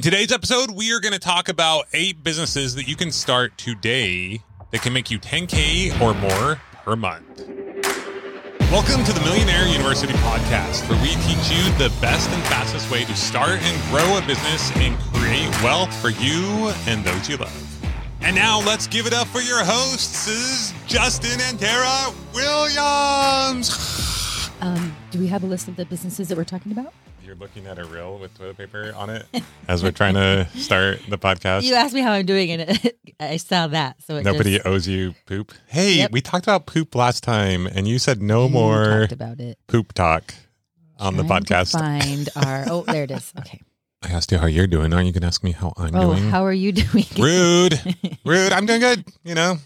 In today's episode, we are going to talk about 8 businesses that you can start today that can make you $10K or more per month. Welcome to the Millionaire University Podcast, where we teach you the best and fastest way to start and grow a business and create wealth for you and those you love. And now let's give it up for your hosts, Justin and Tara Williams. Do we have a list of the businesses that we're talking about? You're looking at a reel with toilet paper on it as we're trying to start the podcast. You asked me how I'm doing, and I saw that. So nobody owes you poop. Hey, yep. We talked about poop last time, and you said no more poop talk on the podcast. Oh, there it is. Okay. I asked you how you're doing. Aren't you going to ask me how I'm doing? How are you doing? Rude. I'm doing good. You know,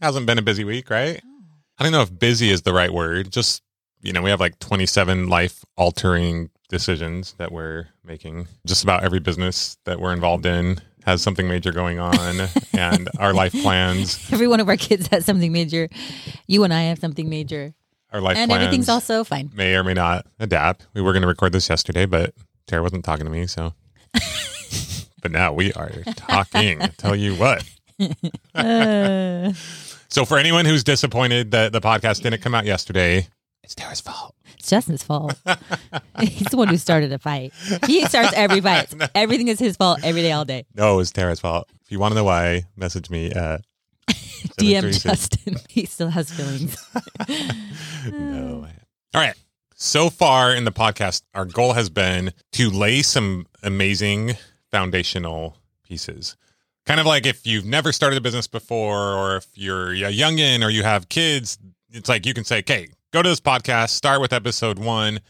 hasn't been a busy week, right? Oh. I don't know if busy is the right word. Just, you know, we have like 27 life-altering decisions that we're making. Just about every business that we're involved in has something major going on, and our life plans. Every one of our kids has something major. You and I have something major. Our life and plans. And everything's also fine. May or may not adapt. We were going to record this yesterday, but Tara wasn't talking to me, so. But now we are talking. Tell you what. So for anyone who's disappointed that the podcast didn't come out yesterday, it's Tara's fault. It's Justin's fault. He's the one who started a fight. He starts every fight. No. Everything is his fault every day, all day. No, it's Tara's fault. If you want to know why, message me at DM Justin. He still has feelings. No. All right. So far in the podcast, our goal has been to lay some amazing foundational pieces. Kind of like if you've never started a business before, or if you're a youngin' or you have kids, it's like you can say, okay, go to this podcast, start with episode 1,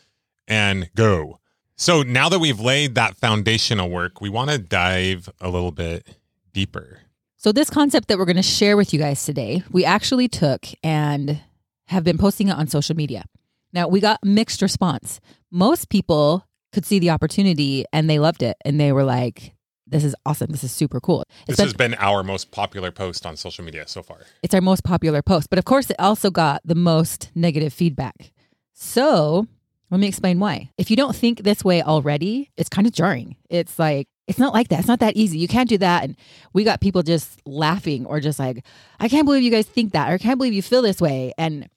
and go. So now that we've laid that foundational work, we want to dive a little bit deeper. So this concept that we're going to share with you guys today, we actually took and have been posting it on social media. Now, we got mixed response. Most people could see the opportunity and they loved it. And they were like, this is awesome. This is super cool. This has been our most popular post on social media so far. It's our most popular post. But of course, it also got the most negative feedback. So let me explain why. If you don't think this way already, it's kind of jarring. It's like, it's not like that. It's not that easy. You can't do that. And we got people just laughing or just like, I can't believe you guys think that, or I can't believe you feel this way. And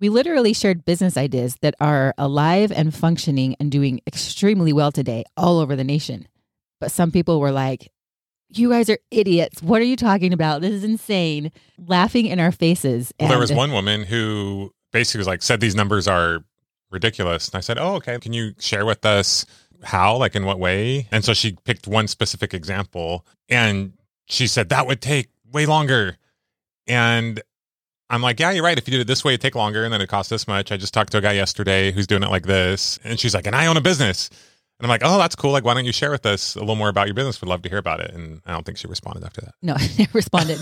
we literally shared business ideas that are alive and functioning and doing extremely well today all over the nation. But some people were like, you guys are idiots. What are you talking about? This is insane. Laughing in our faces. Well, there was one woman who basically was like, said these numbers are ridiculous. And I said, oh, okay. Can you share with us how, like in what way? And so she picked one specific example and she said, that would take way longer. And I'm like, yeah, you're right. If you did it this way, it'd take longer. And then it costs this much. I just talked to a guy yesterday who's doing it like this. And she's like, and I own a business. And I'm like, oh, that's cool. Like, why don't you share with us a little more about your business? We'd love to hear about it. And I don't think she responded after that. No, she responded.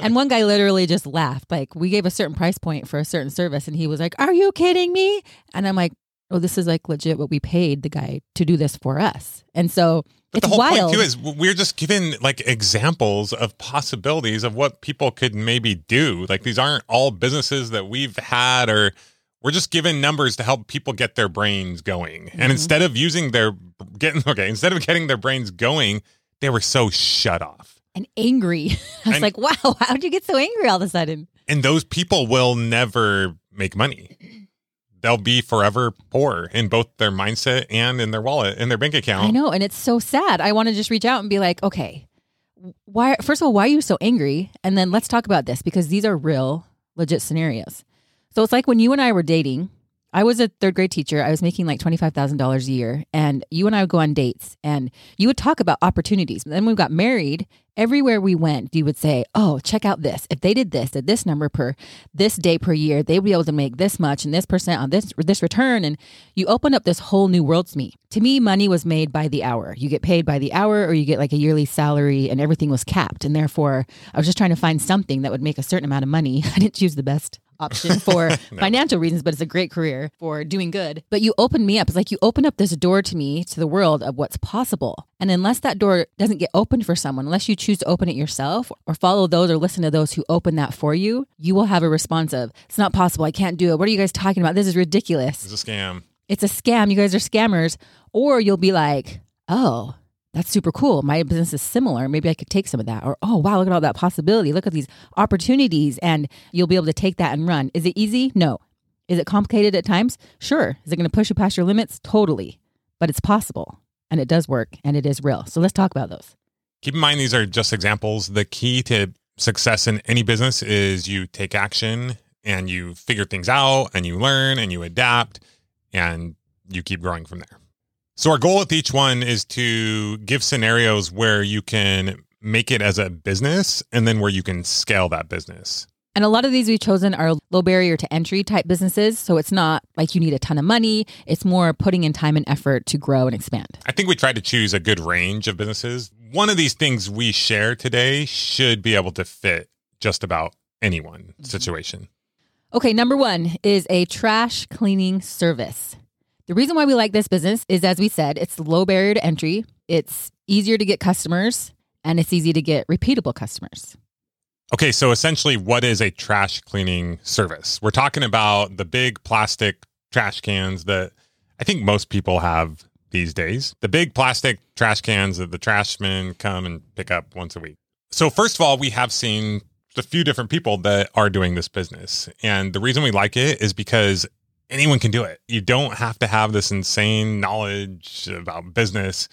And one guy literally just laughed. Like, we gave a certain price point for a certain service. And he was like, are you kidding me? And I'm like, oh, this is like legit what we paid the guy to do this for us. And so it's wild. But the whole point, too, is we're just giving like examples of possibilities of what people could maybe do. Like, these aren't all businesses that we've had, or we're just giving numbers to help people get their brains going. Mm-hmm. And instead of getting their brains going, they were so shut off. And angry. I was like, wow, how did you get so angry all of a sudden? And those people will never make money. They'll be forever poor in both their mindset and in their wallet, in their bank account. I know. And it's so sad. I want to just reach out and be like, okay, why? First of all, why are you so angry? And then let's talk about this, because these are real, legit scenarios. So it's like when you and I were dating, I was a 3rd grade teacher. I was making like $25,000 a year, and you and I would go on dates and you would talk about opportunities. And then when we got married, everywhere we went, you would say, oh, check out this. If they did this at this number per this day per year, they would be able to make this much and this percent on this return. And you opened up this whole new world to me. To me, money was made by the hour. You get paid by the hour, or you get like a yearly salary, and everything was capped. And therefore, I was just trying to find something that would make a certain amount of money. I didn't choose the best option for financial reasons, but it's a great career for doing good. But you opened me up. It's like you open up this door to me, to the world of what's possible. And unless that door doesn't get opened for someone, unless you choose to open it yourself or follow those or listen to those who open that for you, you will have a response of, it's not possible. I can't do it. What are you guys talking about? This is ridiculous. It's a scam. You guys are scammers. Or you'll be like, oh, that's super cool. My business is similar. Maybe I could take some of that. Or, oh, wow, look at all that possibility. Look at these opportunities. And you'll be able to take that and run. Is it easy? No. Is it complicated at times? Sure. Is it going to push you past your limits? Totally. But it's possible. And it does work. And it is real. So let's talk about those. Keep in mind, these are just examples. The key to success in any business is you take action and you figure things out and you learn and you adapt and you keep growing from there. So our goal with each one is to give scenarios where you can make it as a business and then where you can scale that business. And a lot of these we've chosen are low barrier to entry type businesses. So it's not like you need a ton of money. It's more putting in time and effort to grow and expand. I think we tried to choose a good range of businesses. One of these things we share today should be able to fit just about anyone situation. Okay, number one is a trash cleaning service. The reason why we like this business is, as we said, it's low barrier to entry. It's easier to get customers and it's easy to get repeatable customers. Okay, so essentially, what is a trash cleaning service? We're talking about the big plastic trash cans that I think most people have these days. The big plastic trash cans that the trashmen come and pick up once a week. So first of all, we have seen a few different people that are doing this business. And the reason we like it is because anyone can do it. You don't have to have this insane knowledge about business.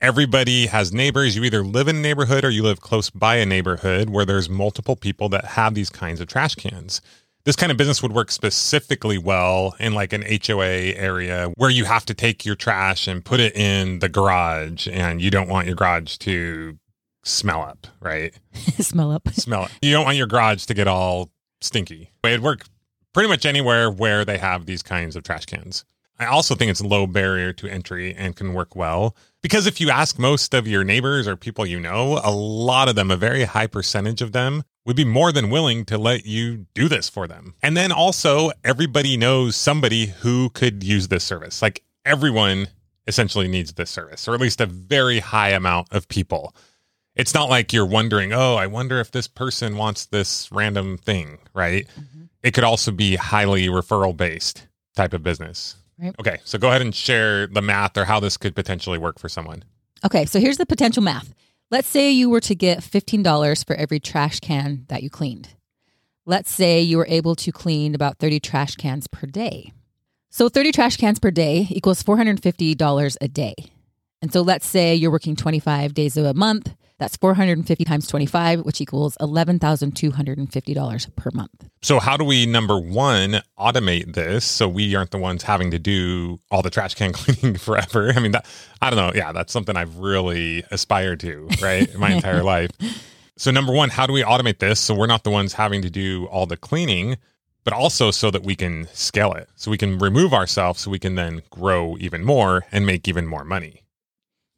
Everybody has neighbors. You either live in a neighborhood or you live close by a neighborhood where there's multiple people that have these kinds of trash cans. This kind of business would work specifically well in like an HOA area where you have to take your trash and put it in the garage and you don't want your garage to smell up, right? Smell up. Smell up. You don't want your garage to get all stinky. It'd work pretty much anywhere where they have these kinds of trash cans. I also think it's low barrier to entry and can work well because if you ask most of your neighbors or people you know, a lot of them, a very high percentage of them would be more than willing to let you do this for them. And then also everybody knows somebody who could use this service. Like everyone essentially needs this service, or at least a very high amount of people. It's not like you're wondering, oh, I wonder if this person wants this random thing, right? Mm-hmm. It could also be highly referral-based type of business. Right. Okay, so go ahead and share the math or how this could potentially work for someone. Okay, so here's the potential math. Let's say you were to get $15 for every trash can that you cleaned. Let's say you were able to clean about 30 trash cans per day. So 30 trash cans per day equals $450 a day. And so let's say you're working 25 days a month. That's 450 times 25, which equals $11,250 per month. So how do we, number one, automate this so we aren't the ones having to do all the trash can cleaning forever? I mean, I don't know. Yeah, that's something I've really aspired to, right? My entire life. So number one, how do we automate this so we're not the ones having to do all the cleaning, but also so that we can scale it, so we can remove ourselves, so we can then grow even more and make even more money?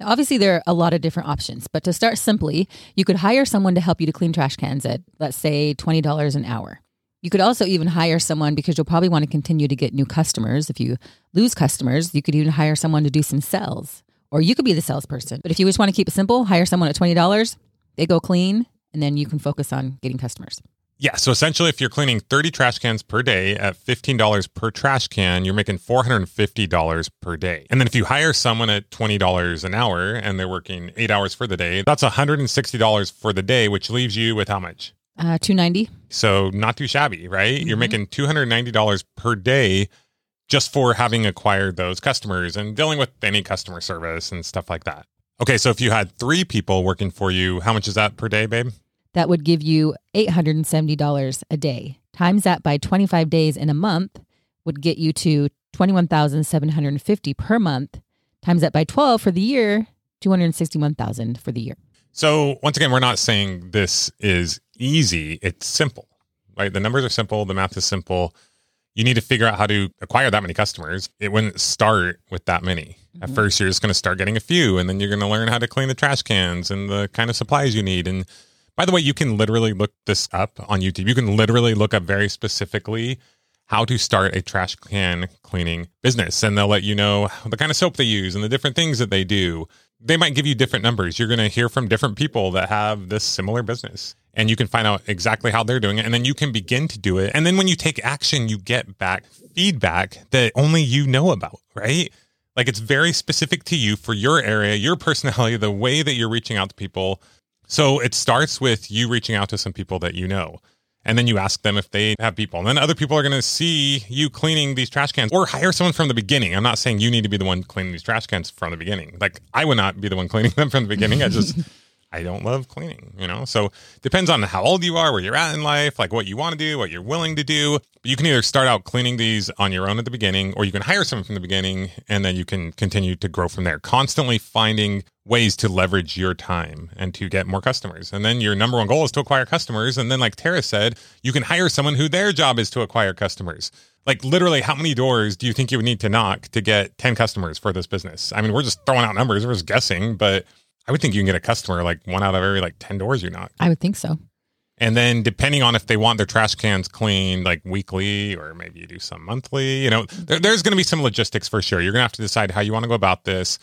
Obviously, there are a lot of different options, but to start simply, you could hire someone to help you to clean trash cans at, let's say, $20 an hour. You could also even hire someone because you'll probably want to continue to get new customers. If you lose customers, you could even hire someone to do some sales, or you could be the salesperson. But if you just want to keep it simple, hire someone at $20, they go clean, and then you can focus on getting customers. Yeah, so essentially, if you're cleaning 30 trash cans per day at $15 per trash can, you're making $450 per day. And then if you hire someone at $20 an hour and they're working 8 hours for the day, that's $160 for the day, which leaves you with how much? $290. So not too shabby, right? Mm-hmm. You're making $290 per day just for having acquired those customers and dealing with any customer service and stuff like that. Okay, so if you had 3 people working for you, how much is that per day, babe? That would give you $870 a day. Times that by 25 days in a month would get you to $21,750 per month. Times that by 12 for the year, $261,000 for the year. So once again, we're not saying this is easy. It's simple, right? The numbers are simple. The math is simple. You need to figure out how to acquire that many customers. It wouldn't start with that many. At first, you're just going to start getting a few, and then you're going to learn how to clean the trash cans and the kind of supplies you need. And by the way, you can literally look this up on YouTube. You can literally look up very specifically how to start a trash can cleaning business. And they'll let you know the kind of soap they use and the different things that they do. They might give you different numbers. You're going to hear from different people that have this similar business. And you can find out exactly how they're doing it. And then you can begin to do it. And then when you take action, you get back feedback that only you know about, right? Like, it's very specific to you for your area, your personality, the way that you're reaching out to people. So it starts with you reaching out to some people that you know, and then you ask them if they have people. And then other people are going to see you cleaning these trash cans, or hire someone from the beginning. I'm not saying you need to be the one cleaning these trash cans from the beginning. Like, I would not be the one cleaning them from the beginning. I don't love cleaning, you know? So it depends on how old you are, where you're at in life, like what you want to do, what you're willing to do. You can either start out cleaning these on your own at the beginning, or you can hire someone from the beginning, and then you can continue to grow from there, constantly finding ways to leverage your time and to get more customers. And then your number one goal is to acquire customers. And then, like Tara said, you can hire someone who their job is to acquire customers. Like, literally, how many doors do you think you would need to knock to get 10 customers for this business? I mean, we're just throwing out numbers. We're just guessing, but I would think you can get a customer like one out of every 10 doors you knock. I would think so. And then, depending on if they want their trash cans cleaned like weekly, or maybe you do some monthly, you know, there's going to be some logistics for sure. You're going to have to decide how you want to go about this.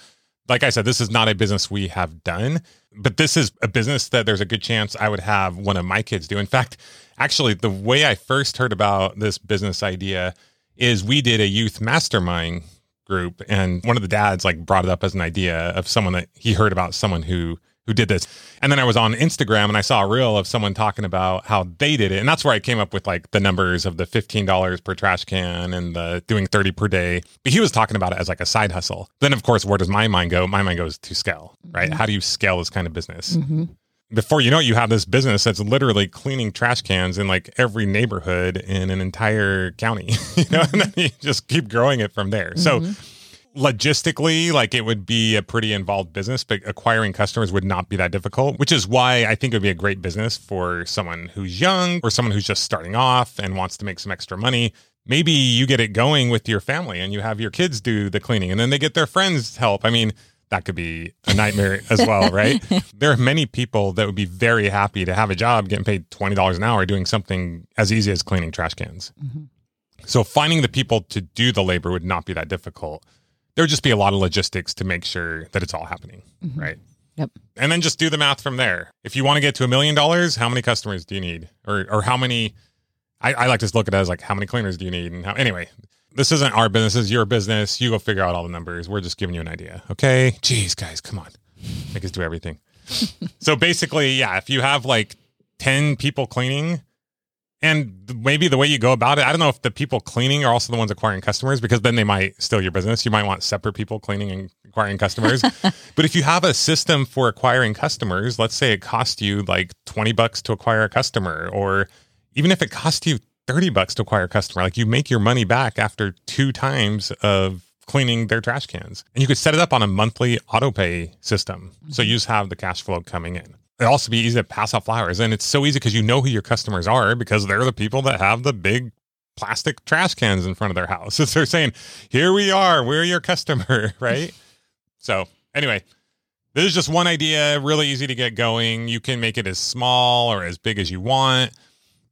Like I said, this is not a business we have done, but this is a business that there's a good chance I would have one of my kids do. In fact, actually, the way I first heard about this business idea is we did a youth mastermind group, and one of the dads brought it up as an idea of someone that he heard about, someone who did this. And then I was on Instagram and I saw a reel of someone talking about how they did it. And that's where I came up with the numbers of the $15 per trash can and the doing 30 per day. But he was talking about it as a side hustle. Then, of course, where does my mind go? My mind goes to scale, right? Mm-hmm. How do you scale this kind of business? Mm-hmm. Before you know it, you have this business that's literally cleaning trash cans in every neighborhood in an entire county, you know, and then you just keep growing it from there. Mm-hmm. So logistically, it would be a pretty involved business, but acquiring customers would not be that difficult, which is why I think it would be a great business for someone who's young or someone who's just starting off and wants to make some extra money. Maybe you get it going with your family and you have your kids do the cleaning, and then they get their friends' help. I mean, that could be a nightmare as well, right? There are many people that would be very happy to have a job getting paid $20 an hour doing something as easy as cleaning trash cans. Mm-hmm. So finding the people to do the labor would not be that difficult. There would just be a lot of logistics to make sure that it's all happening, mm-hmm. right? Yep. And then just do the math from there. If you want to get to $1 million, how many customers do you need? Or how many, I like to look at it as how many cleaners do you need? And anyway, this isn't our business, this is your business. You go figure out all the numbers. We're just giving you an idea, okay? Jeez, guys, come on. Make us do everything. So basically, yeah, if you have 10 people cleaning, and maybe the way you go about it, I don't know if the people cleaning are also the ones acquiring customers, because then they might steal your business. You might want separate people cleaning and acquiring customers. But if you have a system for acquiring customers, let's say it costs you $20 to acquire a customer, or even if it costs you $30 to acquire a customer, you make your money back after 2 times of cleaning their trash cans. And you could set it up on a monthly auto pay system. So you just have the cash flow coming in. It'd also be easy to pass out flowers. And it's so easy because you know who your customers are, because they're the people that have the big plastic trash cans in front of their house. So they're saying, here we are, we're your customer, right? So anyway, this is just one idea, really easy to get going. You can make it as small or as big as you want.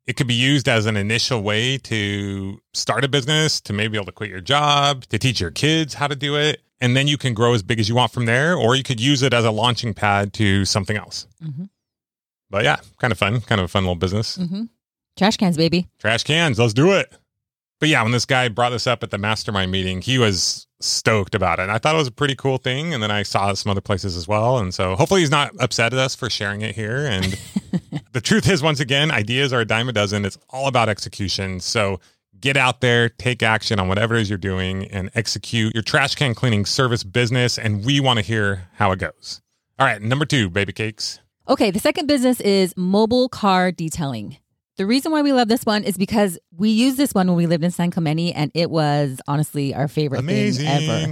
It could be used as an initial way to start a business, to maybe be able to quit your job, to teach your kids how to do it. And then you can grow as big as you want from there, or you could use it as a launching pad to something else. Mm-hmm. But yeah, kind of fun, kind of a fun little business. Mm-hmm. Trash cans, baby. Trash cans. Let's do it. But yeah, when this guy brought this up at the mastermind meeting, he was stoked about it. And I thought it was a pretty cool thing. And then I saw it some other places as well. And so hopefully he's not upset at us for sharing it here. And the truth is, once again, ideas are a dime a dozen. It's all about execution. So get out there, take action on whatever it is you're doing, and execute your trash can cleaning service business. And we want to hear how it goes. All right, number 2, baby cakes. Okay, the second business is mobile car detailing. The reason why we love this one is because we used this one when we lived in San Clemente, and it was honestly our favorite thing ever.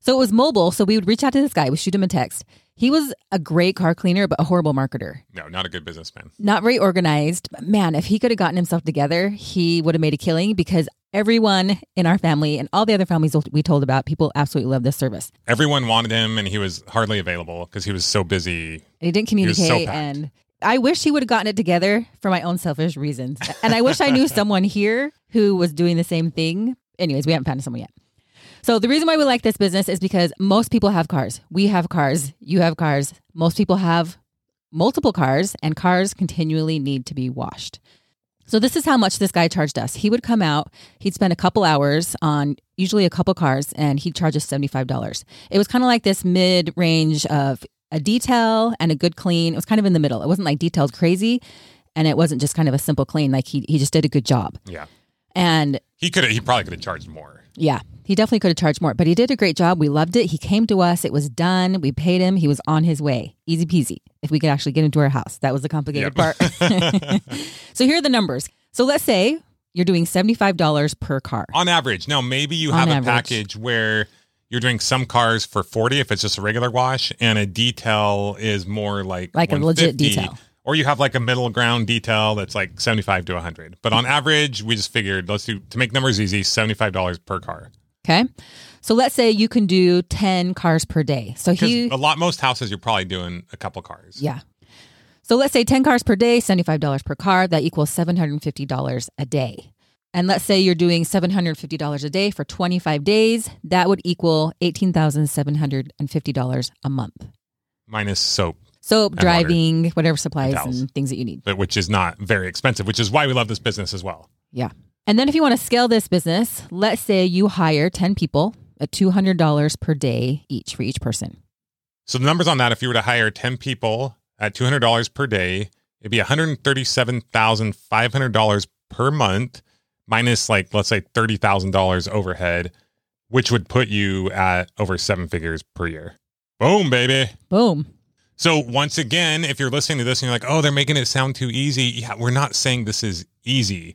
So it was mobile. So we would reach out to this guy. We shoot him a text. He was a great car cleaner, but a horrible marketer. No, not a good businessman. Not very organized. But man, if he could have gotten himself together, he would have made a killing, because everyone in our family and all the other families we told about, people absolutely love this service. Everyone wanted him, and he was hardly available because he was so busy. And he didn't communicate. He was so packed. And I wish he would have gotten it together for my own selfish reasons. And I wish I knew someone here who was doing the same thing. Anyways, we haven't found someone yet. So the reason why we like this business is because most people have cars. We have cars. You have cars. Most people have multiple cars, and cars continually need to be washed. So this is how much this guy charged us. He would come out, he'd spend a couple hours on usually a couple cars, and he'd charge us $75. It was kind of like this mid-range of a detail and a good clean. It was kind of in the middle. It wasn't like detailed crazy, and it wasn't just kind of a simple clean. Like he just did a good job. Yeah. And he probably could have charged more. Yeah, he definitely could have charged more, but he did a great job. We loved it. He came to us. It was done. We paid him. He was on his way. Easy peasy. If we could actually get into our house. That was the complicated part. So here are the numbers. So let's say you're doing $75 per car. On average. Now, maybe you have a package where you're doing some cars for $40 if it's just a regular wash, and a detail is more like a legit detail. Or you have like a middle ground detail that's like $75 to $100. But on average, we just figured, let's do, to make numbers easy, $75 per car. Okay. So let's say you can do 10 cars per day. So most houses, you're probably doing a couple cars. Yeah. So let's say 10 cars per day, $75 per car. That equals $750 a day. And let's say you're doing $750 a day for 25 days. That would equal $18,750 a month. Minus soap. Soap, driving, water, whatever supplies and things that you need. But which is not very expensive, which is why we love this business as well. Yeah. And then if you want to scale this business, let's say you hire 10 people at $200 per day each for each person. So the numbers on that, if you were to hire 10 people at $200 per day, it'd be $137,500 per month minus let's say $30,000 overhead, which would put you at over seven figures per year. Boom, baby. Boom. So once again, if you're listening to this and you're like, oh, they're making it sound too easy. Yeah, we're not saying this is easy.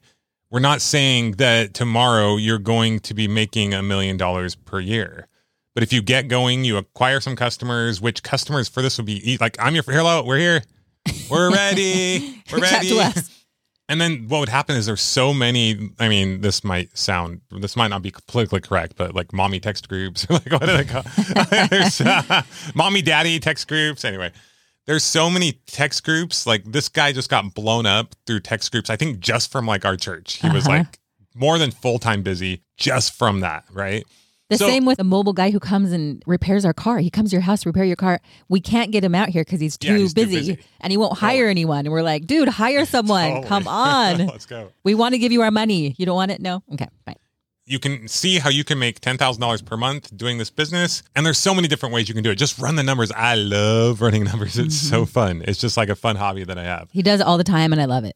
We're not saying that tomorrow you're going to be making $1 million per year. But if you get going, you acquire some customers, which customers for this would be like, I'm your hello. We're here. We're ready. We're ready. Chat to us. And then what would happen is there's so many, I mean, this might not be politically correct, but like mommy text groups, or like what do they call it? There's mommy daddy text groups. Anyway, there's so many text groups. Like this guy just got blown up through text groups. I think just from like our church, he was like more than full-time busy just from that. Right. Same with a mobile guy who comes and repairs our car. He comes to your house to repair your car. We can't get him out here because he's too busy and he won't hire anyone. And we're like, dude, hire someone. Totally. Come on. Let's go. We want to give you our money. You don't want it? No? Okay, fine. You can see how you can make $10,000 per month doing this business. And there's so many different ways you can do it. Just run the numbers. I love running numbers. It's so fun. It's just like a fun hobby that I have. He does it all the time and I love it.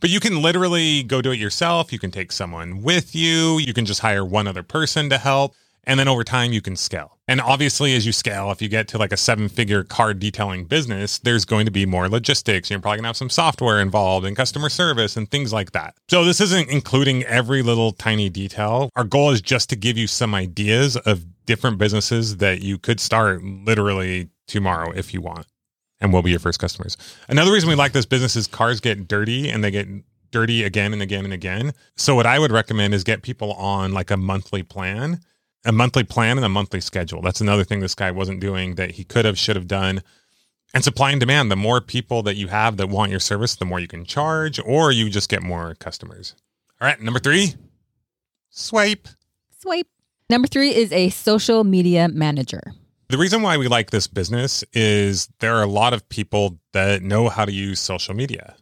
But you can literally go do it yourself. You can take someone with you. You can just hire one other person to help. And then over time, you can scale. And obviously, as you scale, if you get to like a seven-figure car detailing business, there's going to be more logistics. You're probably going to have some software involved and customer service and things like that. So this isn't including every little tiny detail. Our goal is just to give you some ideas of different businesses that you could start literally tomorrow if you want, and we'll be your first customers. Another reason we like this business is cars get dirty, and they get dirty again and again and again. So what I would recommend is get people on like a monthly plan and a monthly schedule. That's another thing this guy wasn't doing that he could have, should have done. And supply and demand, the more people that you have that want your service, the more you can charge, or you just get more customers. All right. Number three, swipe. Number three is a social media manager. The reason why we like this business is there are a lot of people that know how to use social media.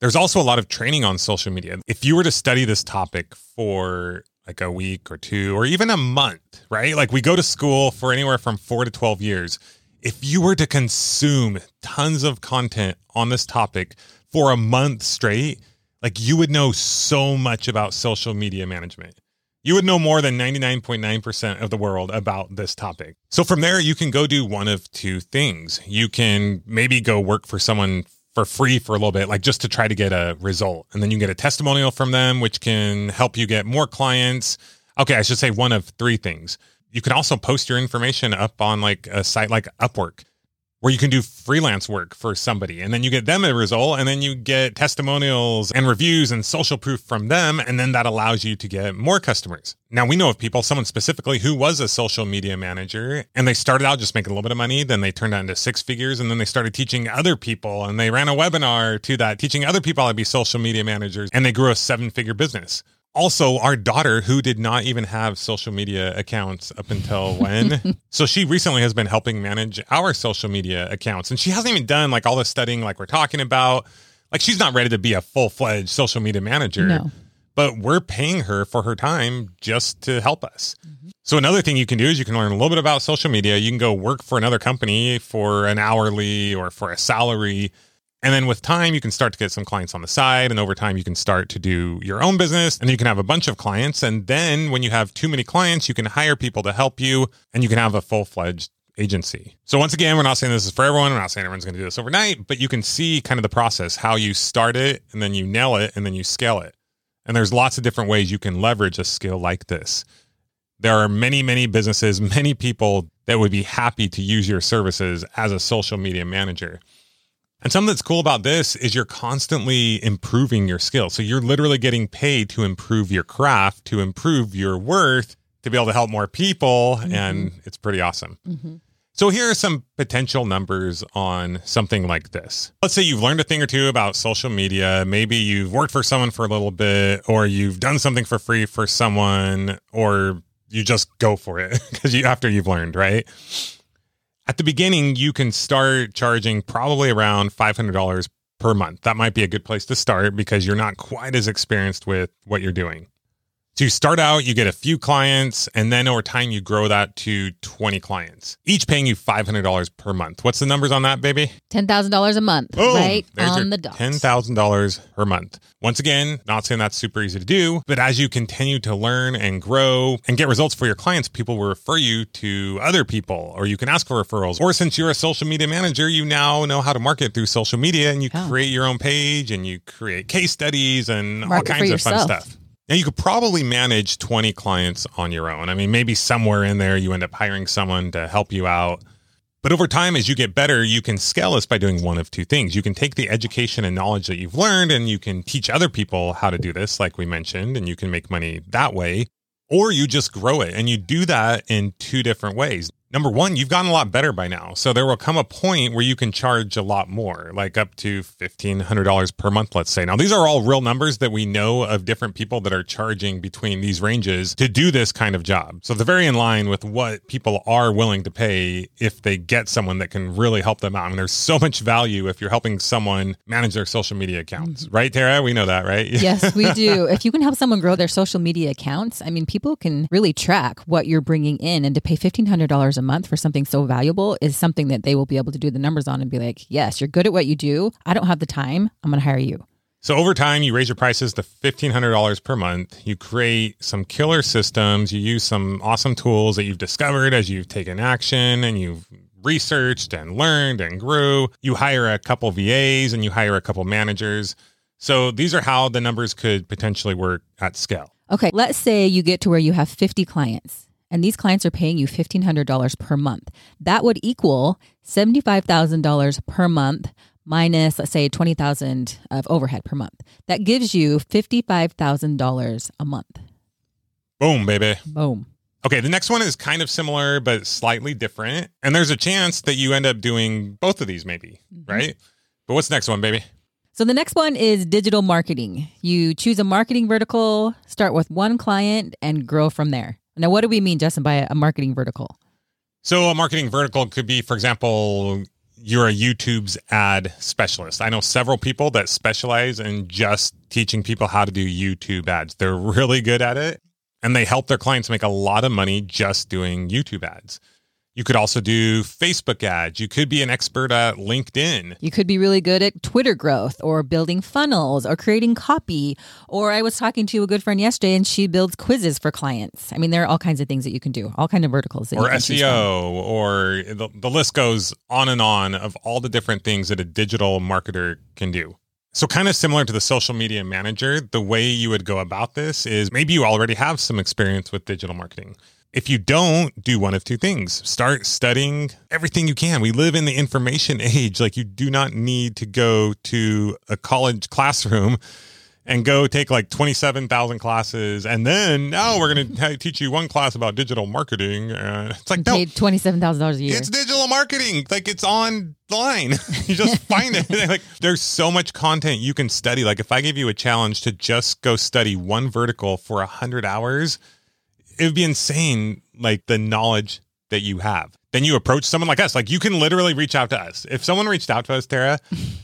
There's also a lot of training on social media. If you were to study this topic for like a week or two, or even a month, right? Like we go to school for anywhere from 4 to 12 years. If you were to consume tons of content on this topic for a month straight, like you would know so much about social media management. You would know more than 99.9% of the world about this topic. So from there, you can go do one of two things. You can maybe go work for someone for free for a little bit, like just to try to get a result. And then you get a testimonial from them, which can help you get more clients. Okay, I should say one of three things. You can also post your information up on like a site like Upwork, where you can do freelance work for somebody. And then you get them a result, and then you get testimonials and reviews and social proof from them. And then that allows you to get more customers. Now we know of people, someone specifically who was a social media manager, and they started out just making a little bit of money. Then they turned out into six figures, and then they started teaching other people, and they ran a webinar to that, teaching other people how to be social media managers, and they grew a seven-figure business. Also, our daughter, who did not even have social media accounts up until when, so she recently has been helping manage our social media accounts, and she hasn't even done like all the studying like we're talking about. Like, she's not ready to be a full-fledged social media manager, no. But we're paying her for her time just to help us. Mm-hmm. So another thing you can do is you can learn a little bit about social media. You can go work for another company for an hourly or for a salary. And then with time, you can start to get some clients on the side. And over time, you can start to do your own business, and you can have a bunch of clients. And then when you have too many clients, you can hire people to help you, and you can have a full-fledged agency. So once again, we're not saying this is for everyone. We're not saying everyone's going to do this overnight, but you can see kind of the process, how you start it, and then you nail it, and then you scale it. And there's lots of different ways you can leverage a skill like this. There are many, many businesses, many people that would be happy to use your services as a social media manager. And something that's cool about this is you're constantly improving your skill. So you're literally getting paid to improve your craft, to improve your worth, to be able to help more people. Mm-hmm. And it's pretty awesome. Mm-hmm. So here are some potential numbers on something like this. Let's say you've learned a thing or two about social media. Maybe you've worked for someone for a little bit, or you've done something for free for someone, or you just go for it because after you've learned, right? At the beginning, you can start charging probably around $500 per month. That might be a good place to start because you're not quite as experienced with what you're doing. So you start out, you get a few clients, and then over time, you grow that to 20 clients, each paying you $500 per month. What's the numbers on that, baby? $10,000 a month, boom, right? On the dot. $10,000 per month. Once again, not saying that's super easy to do, but as you continue to learn and grow and get results for your clients, people will refer you to other people, or you can ask for referrals. Or since you're a social media manager, you now know how to market through social media, and you create your own page, and you create case studies and market all kinds of fun stuff. Now, you could probably manage 20 clients on your own. I mean, maybe somewhere in there you end up hiring someone to help you out. But over time, as you get better, you can scale this by doing one of two things. You can take the education and knowledge that you've learned, and you can teach other people how to do this, like we mentioned, and you can make money that way. Or you just grow it, and you do that in two different ways. Number one, you've gotten a lot better by now. So there will come a point where you can charge a lot more, like up to $1,500 per month, let's say. Now, these are all real numbers that we know of different people that are charging between these ranges to do this kind of job. So they're very in line with what people are willing to pay if they get someone that can really help them out. I mean, there's so much value if you're helping someone manage their social media accounts. Mm-hmm. Right, Tara? We know that, right? Yes, we do. If you can help someone grow their social media accounts, I mean, people can really track what you're bringing in, and to pay $1,500 a month for something so valuable is something that they will be able to do the numbers on and be like, yes, you're good at what you do. I don't have the time. I'm going to hire you. So over time, you raise your prices to $1,500 per month. You create some killer systems. You use some awesome tools that you've discovered as you've taken action and you've researched and learned and grew. You hire a couple VAs and you hire a couple managers. So these are how the numbers could potentially work at scale. Okay. Let's say you get to where you have 50 clients. And these clients are paying you $1,500 per month. That would equal $75,000 per month minus, let's say, $20,000 of overhead per month. That gives you $55,000 a month. Boom, baby. Boom. Okay, the next one is kind of similar, but slightly different. And there's a chance that you end up doing both of these maybe, mm-hmm. right? But what's the next one, baby? So the next one is digital marketing. You choose a marketing vertical, start with one client, and grow from there. Now, what do we mean, Justin, by a marketing vertical? So a marketing vertical could be, for example, you're a YouTube's ad specialist. I know several people that specialize in just teaching people how to do YouTube ads. They're really good at it, and they help their clients make a lot of money just doing YouTube ads. You could also do Facebook ads. You could be an expert at LinkedIn. You could be really good at Twitter growth or building funnels or creating copy. Or I was talking to a good friend yesterday and she builds quizzes for clients. I mean, there are all kinds of things that you can do, all kinds of verticals. Or SEO, or the list goes on and on of all the different things that a digital marketer can do. So kind of similar to the social media manager, the way you would go about this is maybe you already have some experience with digital marketing. If you don't, do one of two things. Start studying everything you can. We live in the information age. Like, you do not need to go to a college classroom and go take like 27,000 classes. And then now we're going to teach you one class about digital marketing. It's like, no, $27,000 a year. It's digital marketing. Like, it's online. You just find it. Like, there's so much content you can study. Like, if I gave you a challenge to just go study one vertical for 100 hours, it would be insane, like the knowledge that you have. then you approach someone like us. Like, you can literally reach out to us. If someone reached out to us, Tara,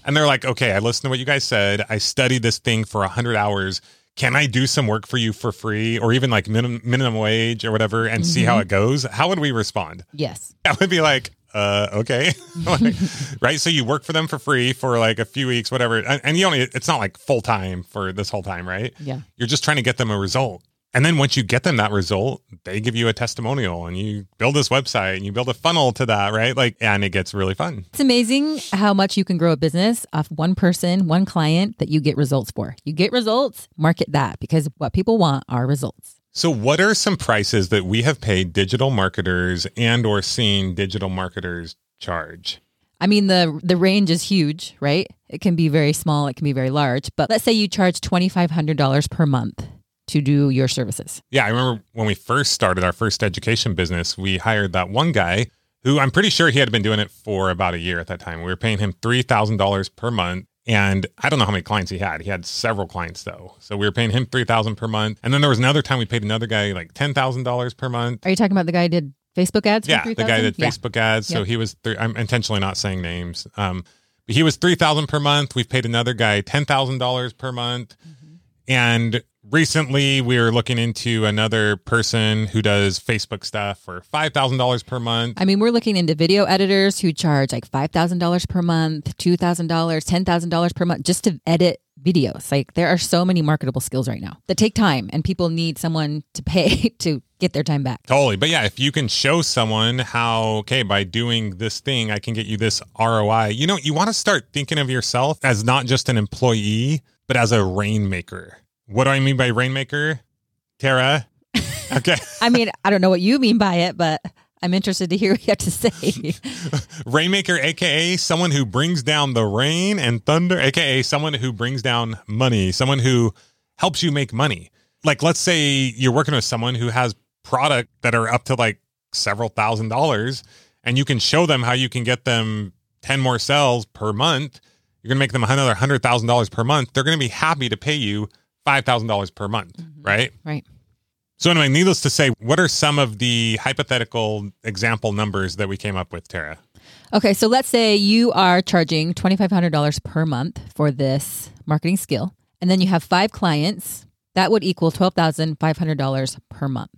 and they're like, okay, I listened to what you guys said. I studied this thing for 100 hours. Can I do some work for you for free, or even like minimum wage or whatever, and see how it goes? How would we respond? Yes. That would be like, okay. Like, right. So you work for them for free for like a few weeks, whatever. And you only, it's not like full time for this whole time, right? Yeah. You're just trying to get them a result. And then once you get them that result, they give you a testimonial and you build this website and you build a funnel to that, right? Like, and it gets really fun. It's amazing how much you can grow a business off one person, one client that you get results for. You get results, market that, because what people want are results. So what are some prices that we have paid digital marketers and or seen digital marketers charge? I mean, the range is huge, right? It can be very small. It can be very large. But let's say you charge $2,500 per month to do your services. Yeah, I remember when we first started our first education business, we hired that one guy who I'm pretty sure he had been doing it for about a year at that time. We were paying him $3,000 per month. And I don't know how many clients he had. He had several clients though. So we were paying him $3,000 per month. And then there was another time we paid another guy like $10,000 per month. Are you talking about the guy who did Facebook ads? Yeah, the guy did Facebook ads. So he was, I'm intentionally not saying names. But he was $3,000 per month. We've paid another guy $10,000 per month. Mm-hmm. And recently, we were looking into another person who does Facebook stuff for $5,000 per month. I mean, we're looking into video editors who charge like $5,000 per month, $2,000, $10,000 per month just to edit videos. Like, there are so many marketable skills right now that take time, and people need someone to pay to get their time back. Totally. But yeah, if you can show someone how, okay, by doing this thing, I can get you this ROI. You know, you want to start thinking of yourself as not just an employee, but as a rainmaker. What do I mean by rainmaker, Tara? Okay. I mean, I don't know what you mean by it, but I'm interested to hear what you have to say. Rainmaker, AKA someone who brings down the rain and thunder, AKA someone who brings down money, someone who helps you make money. Like, let's say you're working with someone who has product that are up to like several $1,000, and you can show them how you can get them 10 more sales per month. You're going to make them another $100,000 per month. They're going to be happy to pay you $5,000 per month, right? Right. So anyway, needless to say, what are some of the hypothetical example numbers that we came up with, Tara? Okay, so let's say you are charging $2,500 per month for this marketing skill, and then you have 5 clients. That would equal $12,500 per month.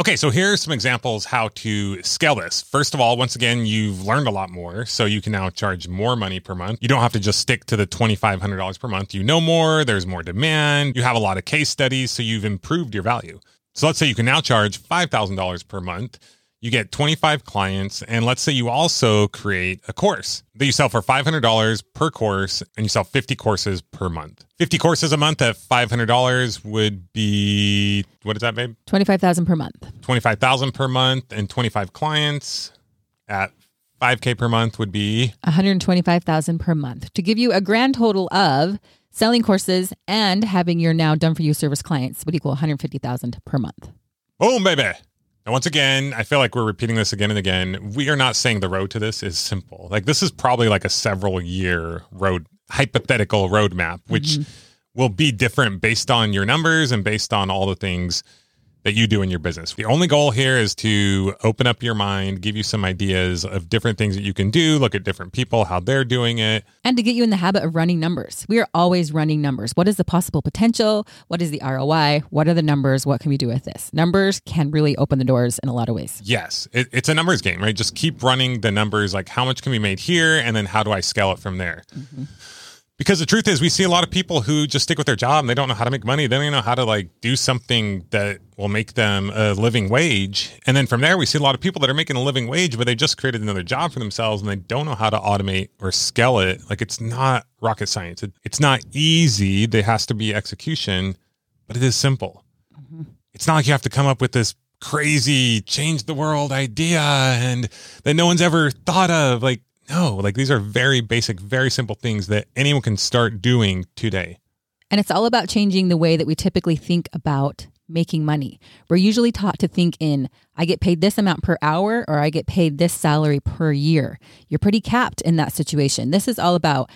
Okay, so here are some examples how to scale this. First of all, once again, you've learned a lot more, so you can now charge more money per month. You don't have to just stick to the $2,500 per month. You know more, there's more demand, you have a lot of case studies, so you've improved your value. So let's say you can now charge $5,000 per month. You get 25 clients, and let's say you also create a course that you sell for $500 per course, and you sell 50 courses per month. 50 courses a month at $500 would be, what is that, babe? $25,000 per month. $25,000 per month, and 25 clients at $5,000 per month would be $125,000 per month, to give you a grand total of selling courses and having your now done-for-you service clients would equal $150,000 per month. Boom, baby. And once again, I feel like we're repeating this again and again. We are not saying the road to this is simple. Like, this is probably like a several year road, hypothetical roadmap, which will be different based on your numbers and based on all the things that you do in your business. The only goal here is to open up your mind, give you some ideas of different things that you can do, look at different people, how they're doing it. And to get you in the habit of running numbers. We are always running numbers. What is the possible potential? What is the ROI? What are the numbers? What can we do with this? Numbers can really open the doors in a lot of ways. Yes, it's a numbers game, right? Just keep running the numbers, like how much can be made here? And then how do I scale it from there? Mm-hmm. Because the truth is, we see a lot of people who just stick with their job and they don't know how to make money. They don't even know how to like do something that will make them a living wage. And then from there, we see a lot of people that are making a living wage, but they just created another job for themselves and they don't know how to automate or scale it. Like, it's not rocket science. It's not easy. There has to be execution, but it is simple. Mm-hmm. It's not like you have to come up with this crazy change the world idea and that no one's ever thought of. Like, no, like these are very basic, very simple things that anyone can start doing today. And it's all about changing the way that we typically think about making money. We're usually taught to think in, I get paid this amount per hour or I get paid this salary per year. You're pretty capped in that situation. This is all about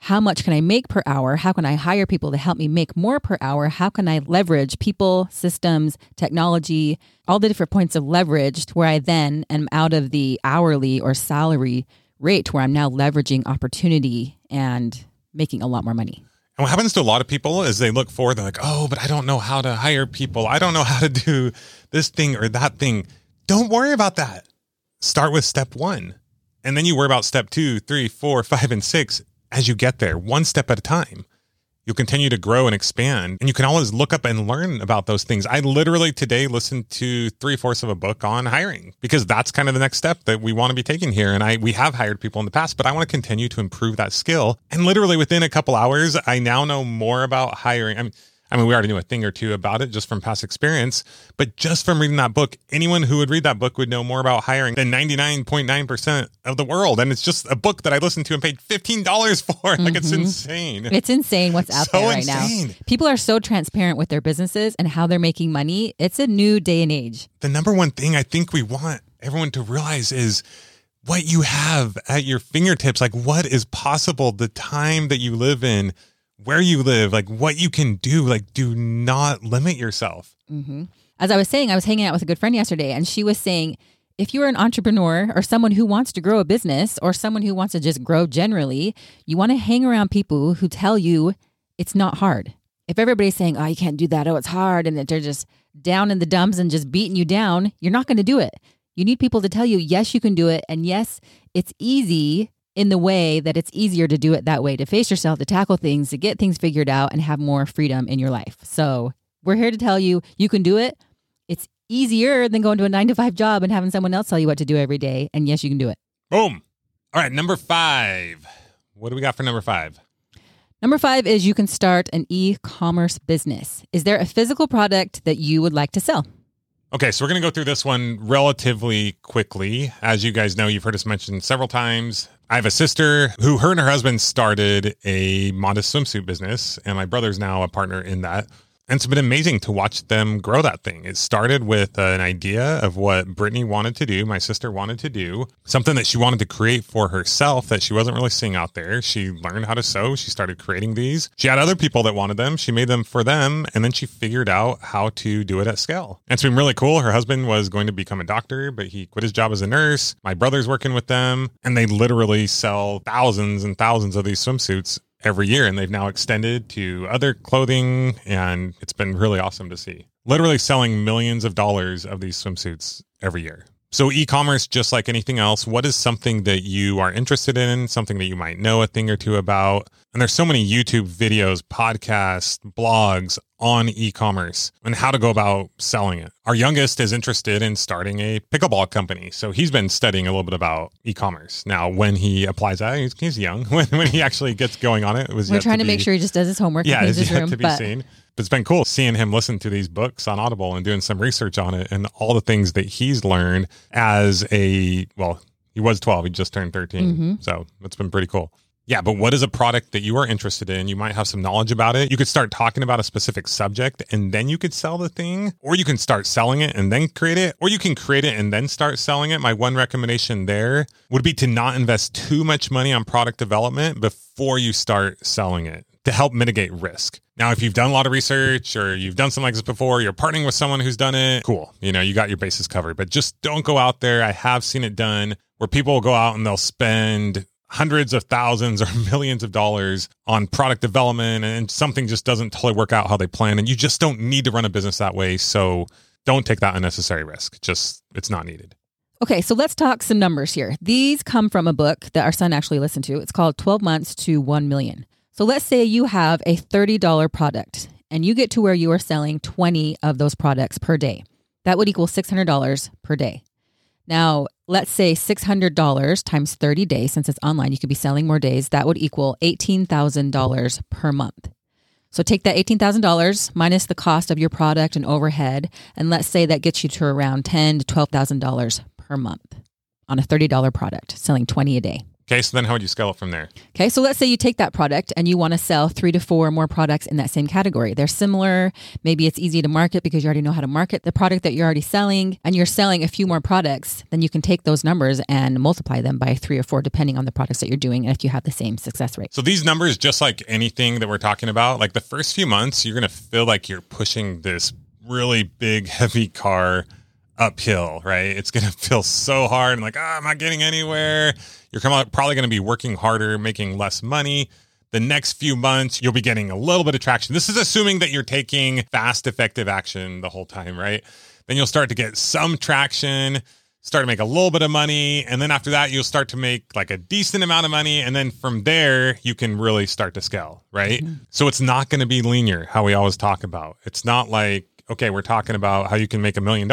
how much can I make per hour? How can I hire people to help me make more per hour? How can I leverage people, systems, technology, all the different points of leverage to where I then am out of the hourly or salary rate where I'm now leveraging opportunity and making a lot more money. And what happens to a lot of people is they look forward, they're like, oh, but I don't know how to hire people. I don't know how to do this thing or that thing. Don't worry about that. Start with step one. And then you worry about step 2, 3, 4, 5, and 6 as you get there, one step at a time. You'll continue to grow and expand. And you can always look up and learn about those things. I literally today listened to 3/4 of a book on hiring because that's kind of the next step that we want to be taking here. And we have hired people in the past, but I want to continue to improve that skill. And literally within a couple hours, I now know more about hiring. I mean, we already knew a thing or two about it just from past experience, but just from reading that book, anyone who would read that book would know more about hiring than 99.9% of the world. And it's just a book that I listened to and paid $15 for. Like, it's insane. It's insane what's out there right now. People are so transparent with their businesses and how they're making money. It's a new day and age. The number one thing I think we want everyone to realize is what you have at your fingertips, like what is possible, the time that you live in, where you live, like what you can do, like do not limit yourself. As I was saying, I was hanging out with a good friend yesterday and she was saying, if you're an entrepreneur or someone who wants to grow a business or someone who wants to just grow generally, you want to hang around people who tell you it's not hard. If everybody's saying, oh, you can't do that, oh, it's hard, and that they're just down in the dumps and just beating you down, you're not going to do it. You need people to tell you, yes, you can do it. And yes, it's easy, in the way that it's easier to do it that way, to face yourself, to tackle things, to get things figured out and have more freedom in your life. So we're here to tell you, you can do it. It's easier than going to a 9-to-5 job and having someone else tell you what to do every day. And yes, you can do it. Boom. All right. Number 5. What do we got for number 5? Number 5 is you can start an e-commerce business. Is there a physical product that you would like to sell? Okay, so we're going to go through this one relatively quickly. As you guys know, you've heard us mention several times. I have a sister who, her and her husband started a modest swimsuit business, and my brother's now a partner in that. And it's been amazing to watch them grow that thing. It started with an idea of what Brittany wanted to do, my sister wanted to do, something that she wanted to create for herself that she wasn't really seeing out there. She learned how to sew. She started creating these. She had other people that wanted them. She made them for them. And then she figured out how to do it at scale. And it's been really cool. Her husband was going to become a doctor, but he quit his job as a nurse. My brother's working with them. And they literally sell thousands and thousands of these swimsuits every year, and they've now extended to other clothing, and it's been really awesome to see. Literally selling millions of dollars of these swimsuits every year. So e-commerce, just like anything else, what is something that you are interested in, something that you might know a thing or two about? And there's so many YouTube videos, podcasts, blogs on e-commerce and how to go about selling it. Our youngest is interested in starting a pickleball company. So he's been studying a little bit about e-commerce. Now, when he applies that, he's young. When he actually gets going on it, we're trying to make sure he just does his homework. Yeah, it's yet to be seen. But it's been cool seeing him listen to these books on Audible and doing some research on it and all the things that he's learned as he was 12. He just turned 13. So it's been pretty cool. Yeah, but what is a product that you are interested in? You might have some knowledge about it. You could start talking about a specific subject and then you could sell the thing, or you can start selling it and then create it, or you can create it and then start selling it. My one recommendation there would be to not invest too much money on product development before you start selling it, to help mitigate risk. Now, if you've done a lot of research or you've done something like this before, you're partnering with someone who's done it, cool. You know, you got your bases covered, but just don't go out there. I have seen it done where people will go out and they'll spend hundreds of thousands or millions of dollars on product development and something just doesn't totally work out how they plan. And you just don't need to run a business that way. So don't take that unnecessary risk. Just, it's not needed. Okay, so let's talk some numbers here. These come from a book that our son actually listened to. It's called 12 Months to 1 Million. So let's say you have a $30 product and you get to where you are selling 20 of those products per day. That would equal $600 per day. Now, let's say $600 times 30 days, since it's online, you could be selling more days. That would equal $18,000 per month. So take that $18,000 minus the cost of your product and overhead, and let's say that gets you to around $10,000 to $12,000 per month on a $30 product, selling 20 a day. Okay, so then how would you scale it from there? Okay, so let's say you take that product and you want to sell 3 to 4 more products in that same category. They're similar. Maybe it's easy to market because you already know how to market the product that you're already selling, and you're selling a few more products. Then you can take those numbers and multiply them by 3 or 4, depending on the products that you're doing and if you have the same success rate. So these numbers, just like anything that we're talking about, like the first few months, you're going to feel like you're pushing this really big, heavy car uphill, right? It's going to feel so hard and like, I'm not getting anywhere. You're probably going to be working harder, making less money. The next few months, you'll be getting a little bit of traction. This is assuming that you're taking fast, effective action the whole time, right? Then you'll start to get some traction, start to make a little bit of money. And then after that, you'll start to make like a decent amount of money. And then from there, you can really start to scale, right? Mm-hmm. So it's not going to be linear, how we always talk about. It's not like, okay, we're talking about how you can make $1 million.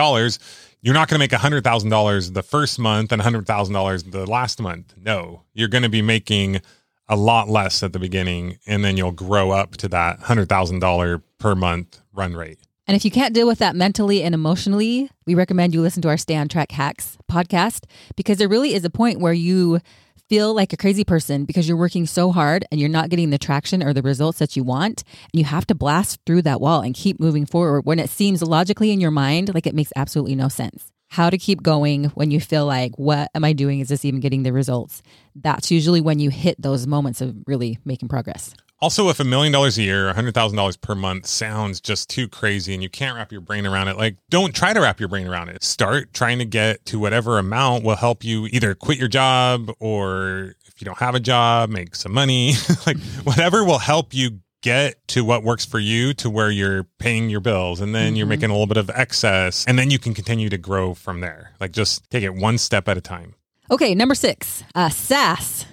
You're not going to make $100,000 the first month and $100,000 the last month. No, you're going to be making a lot less at the beginning, and then you'll grow up to that $100,000 per month run rate. And if you can't deal with that mentally and emotionally, we recommend you listen to our Stay on Track Hacks podcast, because there really is a point where you feel like a crazy person because you're working so hard and you're not getting the traction or the results that you want. And you have to blast through that wall and keep moving forward when it seems logically in your mind like it makes absolutely no sense. How to keep going when you feel like, what am I doing? Is this even getting the results? That's usually when you hit those moments of really making progress. Also, if $1 million a year or $100,000 per month sounds just too crazy and you can't wrap your brain around it, like, don't try to wrap your brain around it. Start trying to get to whatever amount will help you either quit your job, or if you don't have a job, make some money. Like, whatever will help you get to what works for you, to where you're paying your bills, and then you're making a little bit of excess, and then you can continue to grow from there. Like, just take it one step at a time. Okay, number 6, SaaS.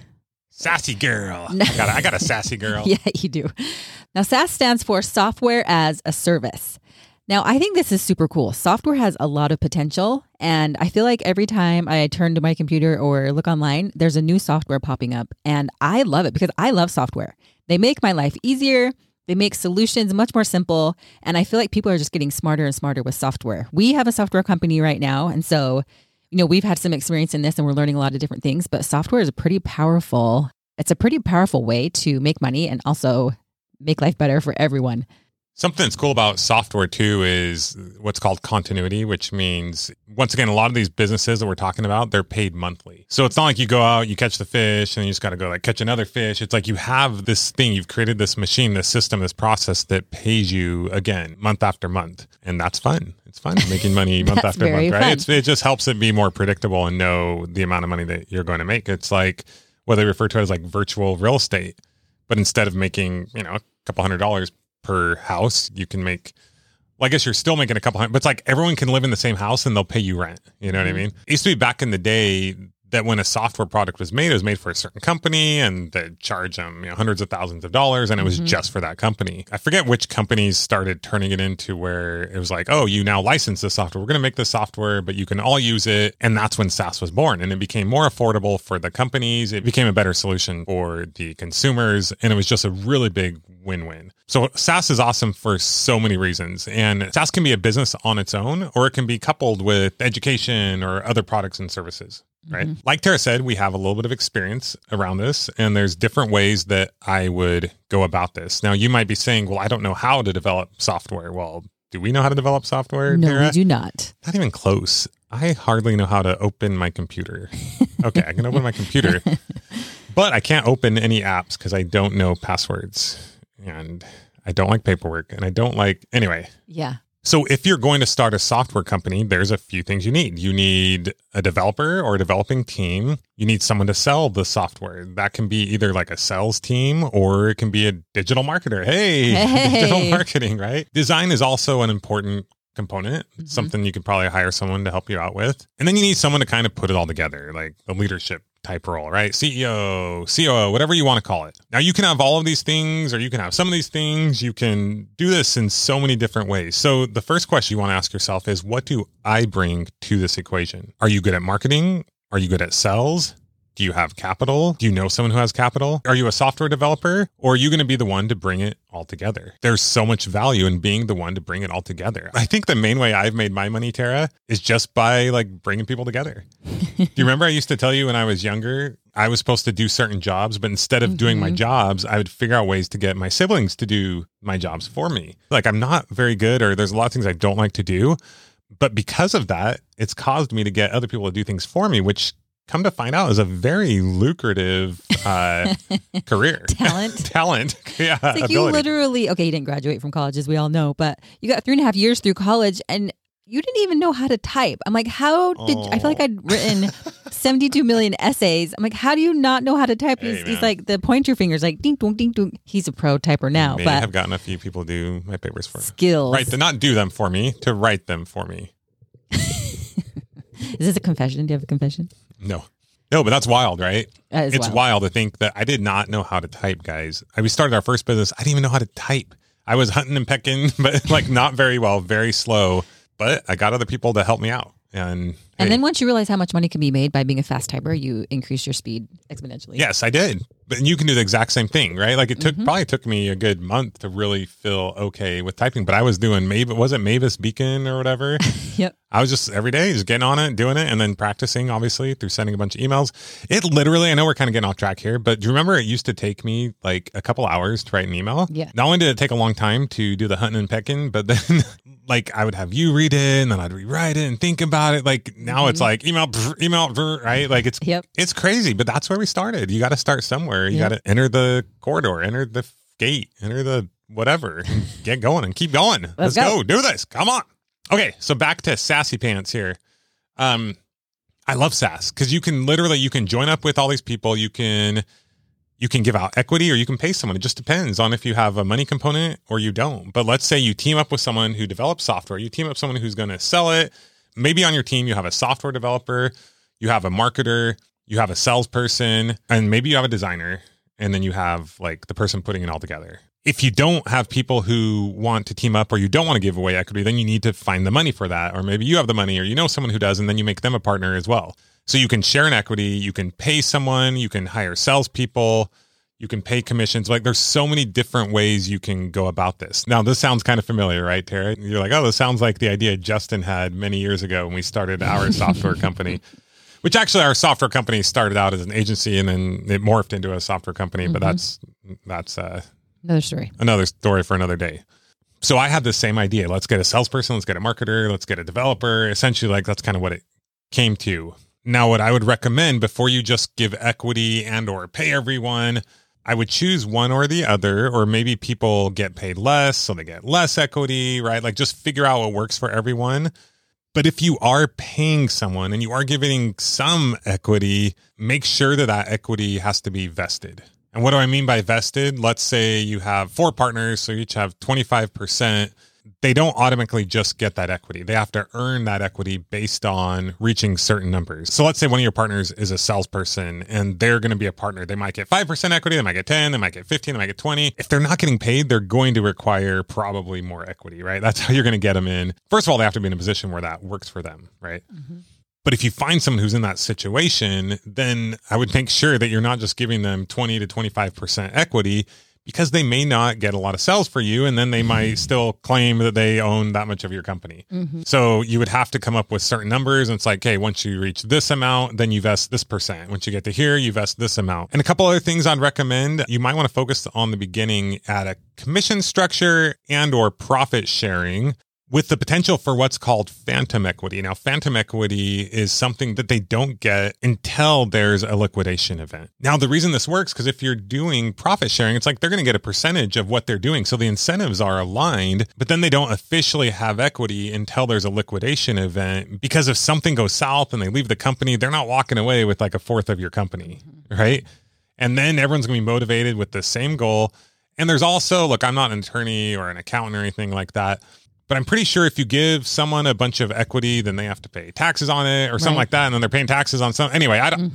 Sassy girl. I got a sassy girl. Yeah, you do. Now, SaaS stands for software as a service. Now, I think this is super cool. Software has a lot of potential, and I feel like every time I turn to my computer or look online, there's a new software popping up, and I love it because I love software. They make my life easier. They make solutions much more simple, and I feel like people are just getting smarter and smarter with software. We have a software company right now, and so we've had some experience in this and we're learning a lot of different things, but software is a pretty powerful way to make money and also make life better for everyone. Something that's cool about software too is what's called continuity, which means, once again, a lot of these businesses that we're talking about, they're paid monthly. So it's not like you go out, you catch the fish, and you just got to go like catch another fish. It's like you have this thing, you've created this machine, this system, this process that pays you again, month after month. And that's fun. It's fun making money month after month, right? It just helps it be more predictable and know the amount of money that you're going to make. It's like what they refer to as like virtual real estate, but instead of making, a couple $100 per house, you can make, well, I guess you're still making a couple $100, but it's like everyone can live in the same house and they'll pay you rent. You know what I mean? It used to be back in the day that when a software product was made, it was made for a certain company and they'd charge them hundreds of thousands of dollars, and it was just for that company. I forget which companies started turning it into where it was like, oh, you now license this software. We're going to make this software, but you can all use it. And that's when SaaS was born, and it became more affordable for the companies. It became a better solution for the consumers, and it was just a really big win-win. So SaaS is awesome for so many reasons, and SaaS can be a business on its own, or it can be coupled with education or other products and services. Right. Mm-hmm. Like Tara said, we have a little bit of experience around this, and there's different ways that I would go about this. Now, you might be saying, well, I don't know how to develop software. Well, do we know how to develop software, Tara? No, we do not. Not even close. I hardly know how to open my computer. Okay, I can open my computer, but I can't open any apps because I don't know passwords, and I don't like paperwork, and I don't like, anyway. Yeah. So if you're going to start a software company, there's a few things you need. You need a developer or a developing team. You need someone to sell the software. That can be either like a sales team, or it can be a digital marketer. Hey. Digital marketing, right? Design is also an important component, something you could probably hire someone to help you out with. And then you need someone to kind of put it all together, like the leadership type role, right? CEO, COO, whatever you want to call it. Now, you can have all of these things, or you can have some of these things. You can do this in so many different ways. So the first question you want to ask yourself is, what do I bring to this equation? Are you good at marketing? Are you good at sales? Do you have capital? Do you know someone who has capital? Are you a software developer? Or are you going to be the one to bring it all together? There's so much value in being the one to bring it all together. I think the main way I've made my money, Tara, is just by like bringing people together. Do you remember I used to tell you when I was younger, I was supposed to do certain jobs, but instead of doing my jobs, I would figure out ways to get my siblings to do my jobs for me. Like, I'm not very good, or there's a lot of things I don't like to do. But because of that, it's caused me to get other people to do things for me, which come to find out is a very lucrative career. Talent. Yeah. It's like ability. You literally, okay, you didn't graduate from college, as we all know, but you got 3.5 years through college and you didn't even know how to type. I'm like, how did I feel like I'd written 72 million essays. I'm like, how do you not know how to type? He's like the pointer fingers, like ding, dong, ding, dong. He's a pro typer now. But I've gotten a few people to do my papers for me. Skills. Right. To not do them for me, to write them for me. Is this a confession? Do you have a confession? No. No, but that's wild, right? It's wild to think that I did not know how to type, guys. We started our first business. I didn't even know how to type. I was hunting and pecking, but like not very well, very slow. But I got other people to help me out. And then once you realize how much money can be made by being a fast typer, you increase your speed exponentially. Yes, I did. But you can do the exact same thing, right? Like it probably took me a good month to really feel okay with typing, but I was doing Mavis Beacon or whatever. Yep. I was just every day just getting on it, doing it, and then practicing obviously through sending a bunch of emails. It literally, I know we're kind of getting off track here, but do you remember it used to take me like a couple hours to write an email? Yeah. Not only did it take a long time to do the hunting and pecking, but then like I would have you read it and then I'd rewrite it and think about it. Like now it's like email, right? Like it's crazy, but that's where we started. You got to start somewhere. You got to enter the corridor, enter the gate, enter the whatever, get going and keep going. Let's go. Do this. Come on. Okay. So back to sassy pants here. I love SaaS because you can join up with all these people. You can give out equity or you can pay someone. It just depends on if you have a money component or you don't. But let's say you team up with someone who develops software. You team up with someone who's going to sell it. Maybe on your team, you have a software developer, you have a marketer, you have a salesperson, and maybe you have a designer, and then you have like the person putting it all together. If you don't have people who want to team up or you don't want to give away equity, then you need to find the money for that. Or maybe you have the money or you know someone who does, and then you make them a partner as well. So you can share an equity, you can pay someone, you can hire salespeople, you can pay commissions. Like there's so many different ways you can go about this. Now, this sounds kind of familiar, right, Tara? You're like, oh, this sounds like the idea Justin had many years ago when we started our software company, which actually our software company started out as an agency and then it morphed into a software company. But that's another story for another day. So I had the same idea. Let's get a salesperson, let's get a marketer, let's get a developer. Essentially, like that's kind of what it came to. Now, what I would recommend before you just give equity and or pay everyone, I would choose one or the other, or maybe people get paid less, so they get less equity, right? Like just figure out what works for everyone. But if you are paying someone and you are giving some equity, make sure that that equity has to be vested. And what do I mean by vested? Let's say you have 4 partners, so you each have 25%. They don't automatically just get that equity. They have to earn that equity based on reaching certain numbers. So let's say one of your partners is a salesperson and they're going to be a partner. They might get 5% equity. They might get 10, they might get 15, they might get 20. If they're not getting paid, they're going to require probably more equity, right? That's how you're going to get them in. First of all, they have to be in a position where that works for them, right? Mm-hmm. But if you find someone who's in that situation, then I would make sure that you're not just giving them 20 to 25% equity, because they may not get a lot of sales for you, and then they might still claim that they own that much of your company. Mm-hmm. So you would have to come up with certain numbers, and it's like, hey, once you reach this amount, then you vest this %. Once you get to here, you vest this amount. And a couple other things I'd recommend, you might want to focus on the beginning at a commission structure and or profit sharing with the potential for what's called phantom equity. Now, phantom equity is something that they don't get until there's a liquidation event. Now, the reason this works, because if you're doing profit sharing, it's like they're going to get a percentage of what they're doing. So the incentives are aligned, but then they don't officially have equity until there's a liquidation event. Because if something goes south and they leave the company, they're not walking away with like a fourth of your company, right? And then everyone's going to be motivated with the same goal. And there's also, look, I'm not an attorney or an accountant or anything like that, but I'm pretty sure if you give someone a bunch of equity, then they have to pay taxes on it or something like that. And then they're paying taxes on some. Anyway, I don't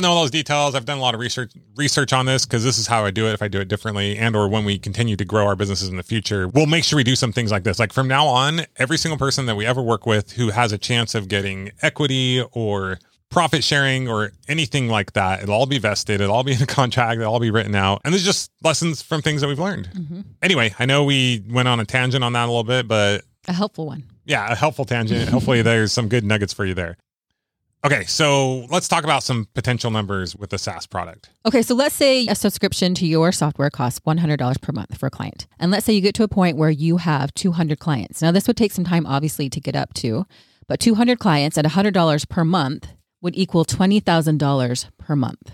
know all those details. I've done a lot of research on this because this is how I do it. If I do it differently and or when we continue to grow our businesses in the future, we'll make sure we do some things like this. Like from now on, every single person that we ever work with who has a chance of getting equity or profit sharing or anything like that, it'll all be vested. It'll all be in a contract. It'll all be written out. And there's just lessons from things that we've learned. Mm-hmm. Anyway, I know we went on a tangent on that a little bit, but a helpful one. Yeah, a helpful tangent. Hopefully there's some good nuggets for you there. Okay, so let's talk about some potential numbers with a SaaS product. Okay, so let's say a subscription to your software costs $100 per month for a client. And let's say you get to a point where you have 200 clients. Now, this would take some time, obviously, to get up to, but 200 clients at $100 per month would equal $20,000 per month.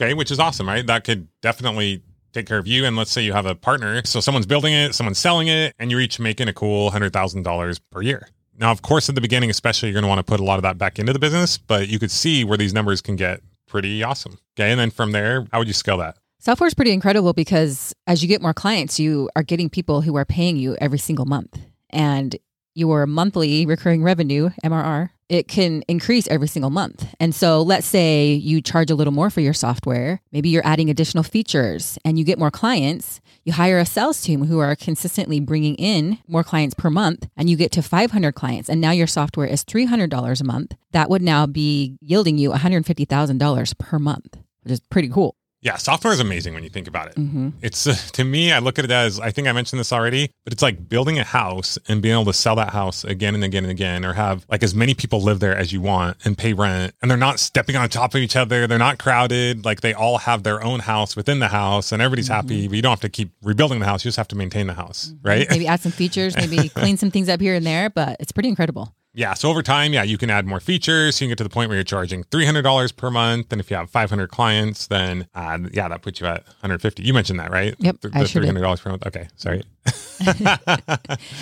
Okay, which is awesome, right? That could definitely take care of you. And let's say you have a partner. So someone's building it, someone's selling it, and you're each making a cool $100,000 per year. Now, of course, at the beginning, especially, you're going to want to put a lot of that back into the business, but you could see where these numbers can get pretty awesome. Okay. And then from there, how would you scale that? Software is pretty incredible because as you get more clients, you are getting people who are paying you every single month. And your monthly recurring revenue, MRR, it can increase every single month. And so let's say you charge a little more for your software. Maybe you're adding additional features and you get more clients. You hire a sales team who are consistently bringing in more clients per month and you get to 500 clients. And now your software is $300 a month. That would now be yielding you $150,000 per month, which is pretty cool. Yeah, software is amazing when you think about it. Mm-hmm. It's to me, I look at it as, I think I mentioned this already, but it's like building a house and being able to sell that house again and again and again, or have like as many people live there as you want and pay rent. And they're not stepping on top of each other. They're not crowded. Like they all have their own house within the house and everybody's happy, but you don't have to keep rebuilding the house. You just have to maintain the house, right? Maybe add some features, maybe clean some things up here and there, but it's pretty incredible. Yeah. So over time, yeah, you can add more features. You can get to the point where you're charging $300 per month. And if you have 500 clients, then yeah, that puts you at 150. You mentioned that, right? Yep. $300 per month. Okay. Sorry.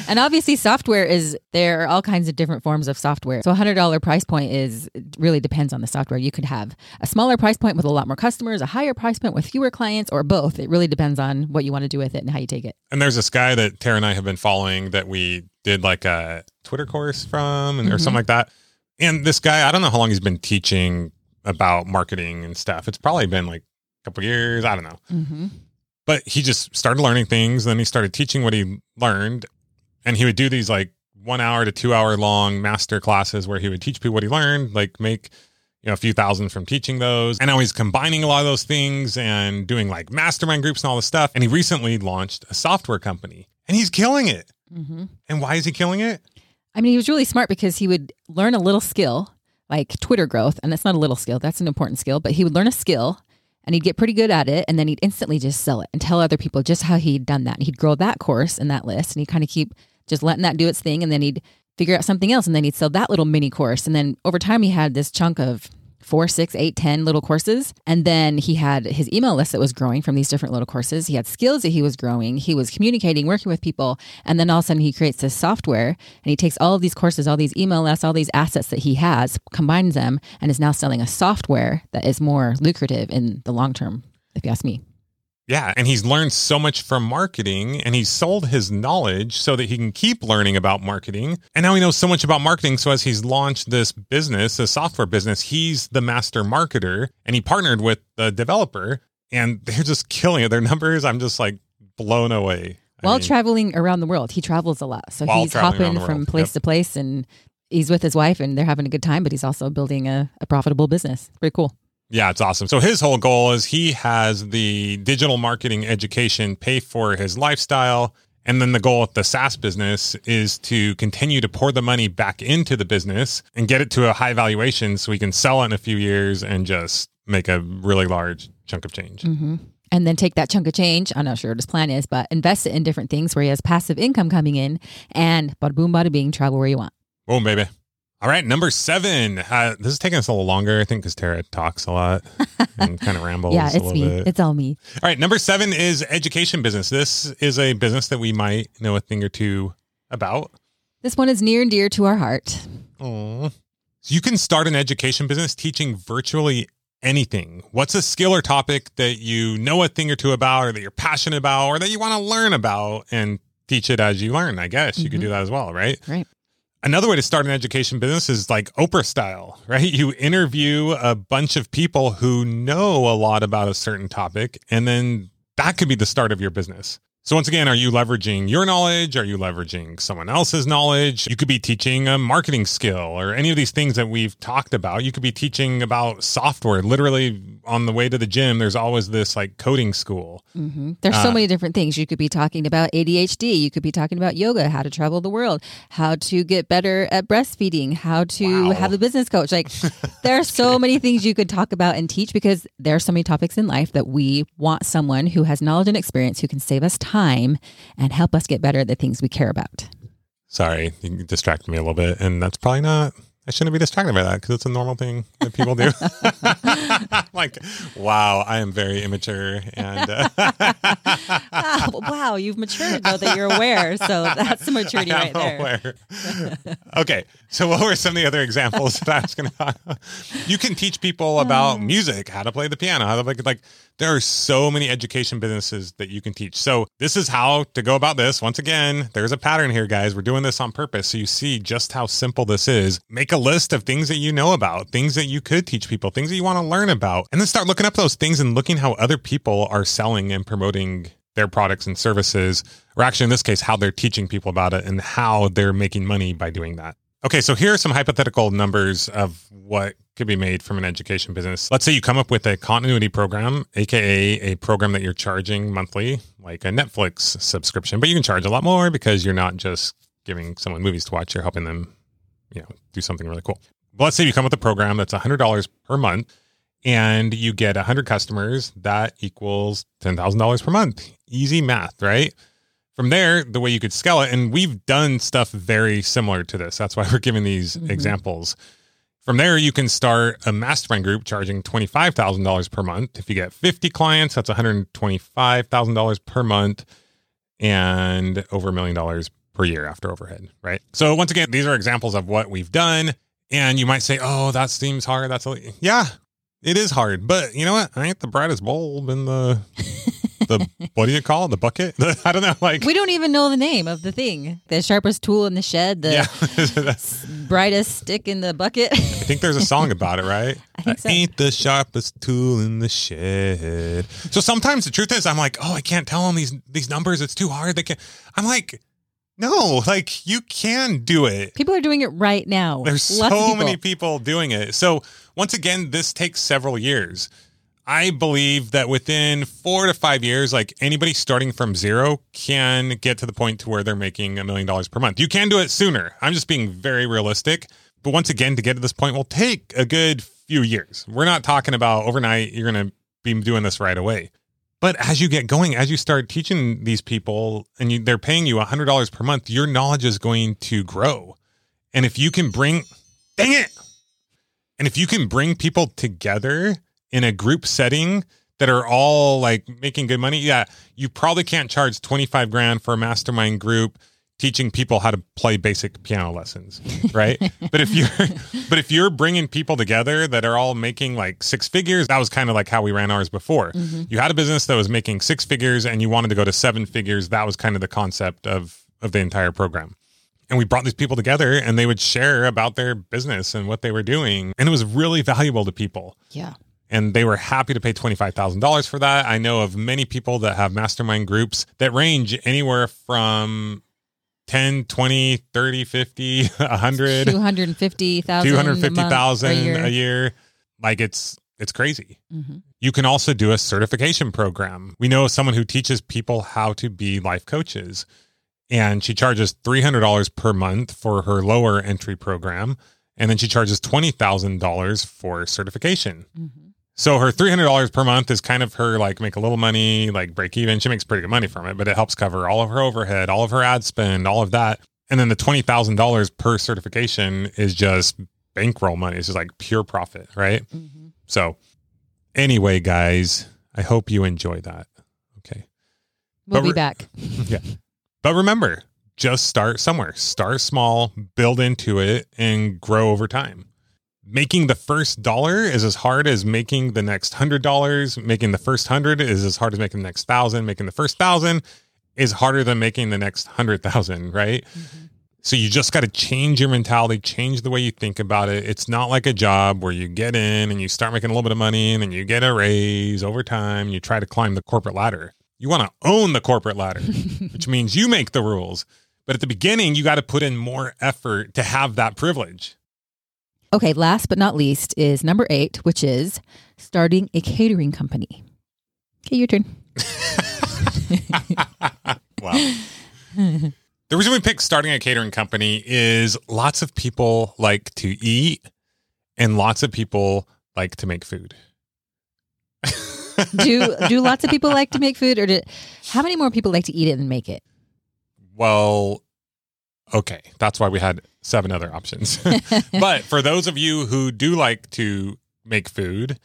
And obviously software is, there are all kinds of different forms of software. So $100 price point is, really depends on the software. You could have a smaller price point with a lot more customers, a higher price point with fewer clients, or both. It really depends on what you want to do with it and how you take it. And there's this guy that Tara and I have been following that we did like a Twitter course from or something like that. And this guy, I don't know how long he's been teaching about marketing and stuff. It's probably been like a couple of years. I don't know. But he just started learning things. Then he started teaching what he learned. And he would do these like 1 hour to 2 hour long master classes where he would teach people what he learned, like make, you know, a few thousand from teaching those. And now he's combining a lot of those things and doing like mastermind groups and all this stuff. And he recently launched a software company and he's killing it. And why is he killing it? I mean, he was really smart because he would learn a little skill like Twitter growth. And that's not a little skill. That's an important skill, but he would learn a skill and he'd get pretty good at it. And then he'd instantly just sell it and tell other people just how he'd done that. And he'd grow that course and that list. And he'd kind of keep just letting that do its thing. And then he'd figure out something else. And then he'd sell that little mini course. And then over time, he had this chunk of 4, 6, 8, 10 little courses. And then he had his email list that was growing from these different little courses. He had skills that he was growing. He was communicating, working with people. And then all of a sudden he creates this software and he takes all of these courses, all these email lists, all these assets that he has, combines them and is now selling a software that is more lucrative in the long term, if you ask me. Yeah. And he's learned so much from marketing and he's sold his knowledge so that he can keep learning about marketing. And now he knows so much about marketing. So as he's launched this business, a software business, he's the master marketer and he partnered with the developer and they're just killing it. Their numbers, I'm just like blown away. Traveling around the world, he travels a lot. So he's hopping from place to place and he's with his wife and they're having a good time, but he's also building a profitable business. Pretty cool. Yeah, it's awesome. So his whole goal is he has the digital marketing education pay for his lifestyle. And then the goal with the SaaS business is to continue to pour the money back into the business and get it to a high valuation so we can sell it in a few years and just make a really large chunk of change. And then take that chunk of change, I'm not sure what his plan is, but invest it in different things where he has passive income coming in and bada boom, bada bing, travel where you want. Boom, baby. All right, number 7. This is taking us a little longer, I think, because Tara talks a lot and kind of rambles a little bit. Yeah, it's me. It's all me. All right, number 7 is education business. This is a business that we might know a thing or two about. This one is near and dear to our heart. Aww. So you can start an education business teaching virtually anything. What's a skill or topic that you know a thing or two about or that you're passionate about or that you want to learn about and teach it as you learn, I guess. You could do that as well, right? Right. Another way to start an education business is like Oprah style, right? You interview a bunch of people who know a lot about a certain topic, and then that could be the start of your business. So once again, are you leveraging your knowledge? Are you leveraging someone else's knowledge? You could be teaching a marketing skill or any of these things that we've talked about. You could be teaching about software. Literally on the way to the gym, there's always this like coding school. Mm-hmm. There's so many different things. You could be talking about ADHD. You could be talking about yoga, how to travel the world, how to get better at breastfeeding, how to have a business coach. Like there are so many things you could talk about and teach because there are so many topics in life that we want someone who has knowledge and experience who can save us time and help us get better at the things we care about. Sorry, you distracted me a little bit, and that's probably not, I shouldn't be distracted by that because it's a normal thing that people do. Like, wow, I am very immature. And wow, you've matured though that you're aware. So that's the maturity right there. Aware. Okay. So what were some of the other examples that I was going to talk about? You can teach people about music, how to play the piano, how to like there are so many education businesses that you can teach. So this is how to go about this. Once again, there's a pattern here, guys. We're doing this on purpose. So you see just how simple this is. Make a list of things that you know about, things that you could teach people, things that you want to learn about, and then start looking up those things and looking how other people are selling and promoting their products and services, or actually in this case, how they're teaching people about it and how they're making money by doing that. Okay, so here are some hypothetical numbers of what could be made from an education business. Let's say you come up with a continuity program, aka a program that you're charging monthly, like a Netflix subscription, but you can charge a lot more because you're not just giving someone movies to watch, you're helping them, you know, do something really cool. But let's say you come with a program that's $100 per month and you get 100 customers. That equals $10,000 per month. Easy math, right? From there, the way you could scale it, and we've done stuff very similar to this. That's why we're giving these examples. From there, you can start a mastermind group charging $25,000 per month. If you get 50 clients, that's $125,000 per month and over $1 million per year after overhead, right? So once again, these are examples of what we've done. And you might say, oh, that seems hard. Yeah, it is hard. But you know what? I ain't the brightest bulb in the... what do you call it? The bucket? I don't know. Like, we don't even know the name of the thing. The sharpest tool in the shed, the brightest stick in the bucket. I think there's a song about it, right? I think so. Ain't the sharpest tool in the shed. So sometimes the truth is I'm like, oh, I can't tell them these numbers. It's too hard. I'm like, no, like you can do it. People are doing it right now. There's so many people doing it. So once again, this takes several years. I believe that within 4 to 5 years, like anybody starting from zero can get to the point to where they're making $1 million per month. You can do it sooner. I'm just being very realistic. But once again, to get to this point will take a good few years. We're not talking about overnight. You're going to be doing this right away. But as you get going, as you start teaching these people and they're paying you $100 per month, your knowledge is going to grow. And if you can bring, bring people together in a group setting that are all like making good money. Yeah. You probably can't charge $25,000 for a mastermind group teaching people how to play basic piano lessons. Right. But if you're bringing people together that are all making like six figures, that was kind of like how we ran ours before. Mm-hmm. You had a business that was making six figures and you wanted to go to seven figures. That was kind of the concept of the entire program. And we brought these people together and they would share about their business and what they were doing. And it was really valuable to people. Yeah. And they were happy to pay $25,000 for that. I know of many people that have mastermind groups that range anywhere from 10, 20, 30, 50, 100, 250,000, a year. Like it's crazy. Mm-hmm. You can also do a certification program. We know someone who teaches people how to be life coaches, and she charges $300 per month for her lower entry program. And then she charges $20,000 for certification. Mm-hmm. So her $300 per month is kind of her like make a little money, like break even. She makes pretty good money from it, but it helps cover all of her overhead, all of her ad spend, all of that. And then the $20,000 per certification is just bankroll money. It's just like pure profit, right? Mm-hmm. So anyway, guys, I hope you enjoy that. Okay. We'll be back. Yeah. But remember, just start somewhere. Start small, build into it, and grow over time. Making the first dollar is as hard as making the next $100. Making the first 100 is as hard as making the next 1,000. Making the first 1,000 is harder than making the next 100,000, right? Mm-hmm. So you just got to change your mentality, change the way you think about it. It's not like a job where you get in and you start making a little bit of money and then you get a raise over time. You try to climb the corporate ladder. You want to own the corporate ladder, which means you make the rules. But at the beginning, you got to put in more effort to have that privilege. Okay, last but not least is number 8, which is starting a catering company. Okay, your turn. Wow. The reason we picked starting a catering company is lots of people like to eat and lots of people like to make food. Do lots of people like to make food, or how many more people like to eat it than make it? Well, okay. That's why we had 7 other options. But for those of you who do like to make food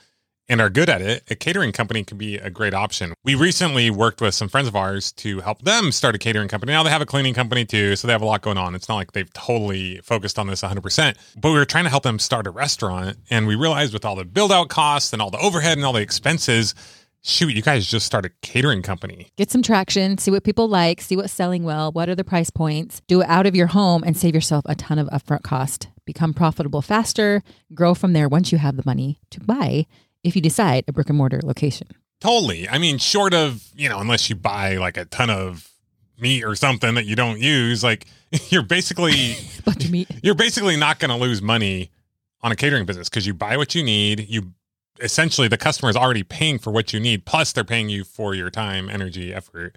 and are good at it, a catering company can be a great option. We recently worked with some friends of ours to help them start a catering company. Now they have a cleaning company too, so they have a lot going on. It's not like they've totally focused on this 100%, but we were trying to help them start a restaurant, and we realized with all the build-out costs and all the overhead and all the expenses, shoot, you guys just start a catering company. Get some traction, see what people like, see what's selling well, what are the price points, do it out of your home and save yourself a ton of upfront cost. Become profitable faster, grow from there once you have the money to buy, if you decide a brick and mortar location. Totally. I mean, short of, unless you buy like a ton of meat or something that you don't use, like you're basically, bunch of meat. You're basically not going to lose money on a catering business because you buy what you need, essentially, the customer is already paying for what you need. Plus, they're paying you for your time, energy, effort.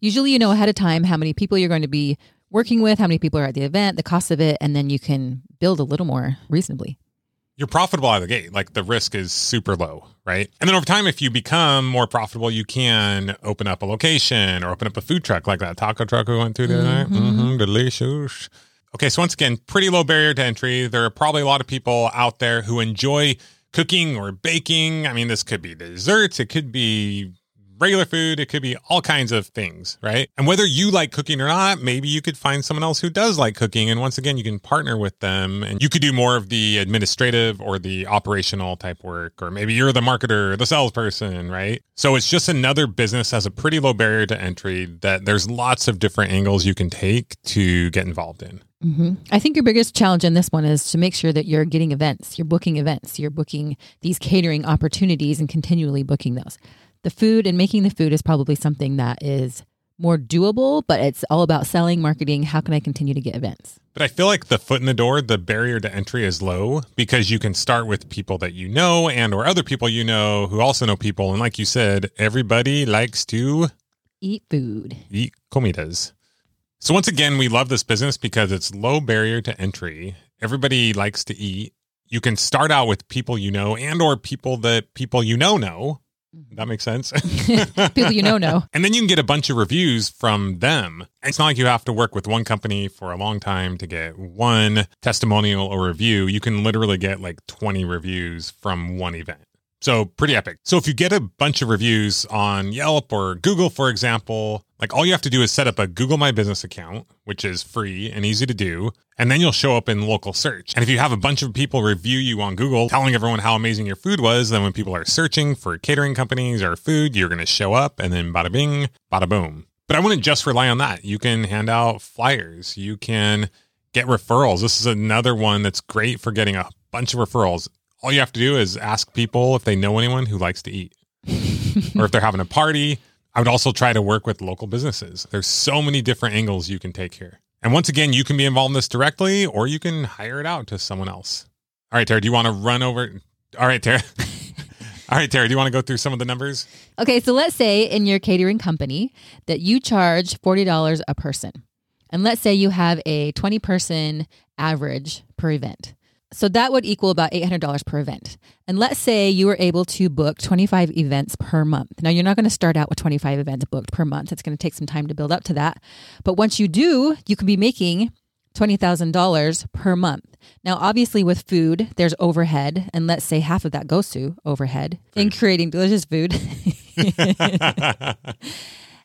Usually, you know ahead of time how many people you're going to be working with, how many people are at the event, the cost of it, and then you can build a little more reasonably. You're profitable out of the gate. Like, the risk is super low, right? And then over time, if you become more profitable, you can open up a location or open up a food truck, like that taco truck we went to the other night. Mm-hmm, delicious. Okay, so once again, pretty low barrier to entry. There are probably a lot of people out there who enjoy cooking or baking. I mean, this could be desserts. It could be regular food. It could be all kinds of things, right? And whether you like cooking or not, maybe you could find someone else who does like cooking. And once again, you can partner with them and you could do more of the administrative or the operational type work, or maybe you're the marketer, the salesperson, right? So it's just another business that has a pretty low barrier to entry that there's lots of different angles you can take to get involved in. Mm-hmm. I think your biggest challenge in this one is to make sure that you're getting events, you're booking these catering opportunities and continually booking those. The food and making the food is probably something that is more doable, but it's all about selling, marketing. How can I continue to get events? But I feel like the foot in the door, the barrier to entry is low because you can start with people that you know and or other people you know who also know people. And like you said, everybody likes to eat food. Eat comidas. So once again, we love this business because it's low barrier to entry. Everybody likes to eat. You can start out with people you know and or people that people you know. That makes sense. People you know. And then you can get a bunch of reviews from them. It's not like you have to work with one company for a long time to get one testimonial or review. You can literally get like 20 reviews from one event. So pretty epic. So if you get a bunch of reviews on Yelp or Google, for example, like all you have to do is set up a Google My Business account, which is free and easy to do. And then you'll show up in local search. And if you have a bunch of people review you on Google, telling everyone how amazing your food was, then when people are searching for catering companies or food, you're going to show up and then bada bing, bada boom. But I wouldn't just rely on that. You can hand out flyers. You can get referrals. This is another one that's great for getting a bunch of referrals. All you have to do is ask people if they know anyone who likes to eat or if they're having a party. I would also try to work with local businesses. There's so many different angles you can take here. And once again, you can be involved in this directly or you can hire it out to someone else. All right, Tara, do you want to run over? All right, Tara, do you want to go through some of the numbers? Okay, so let's say in your catering company that you charge $40 a person. And let's say you have a 20-person average per event. So that would equal about $800 per event. And let's say you were able to book 25 events per month. Now, you're not going to start out with 25 events booked per month. It's going to take some time to build up to that. But once you do, you can be making $20,000 per month. Now, obviously with food, there's overhead. And let's say half of that goes to overhead in creating delicious food.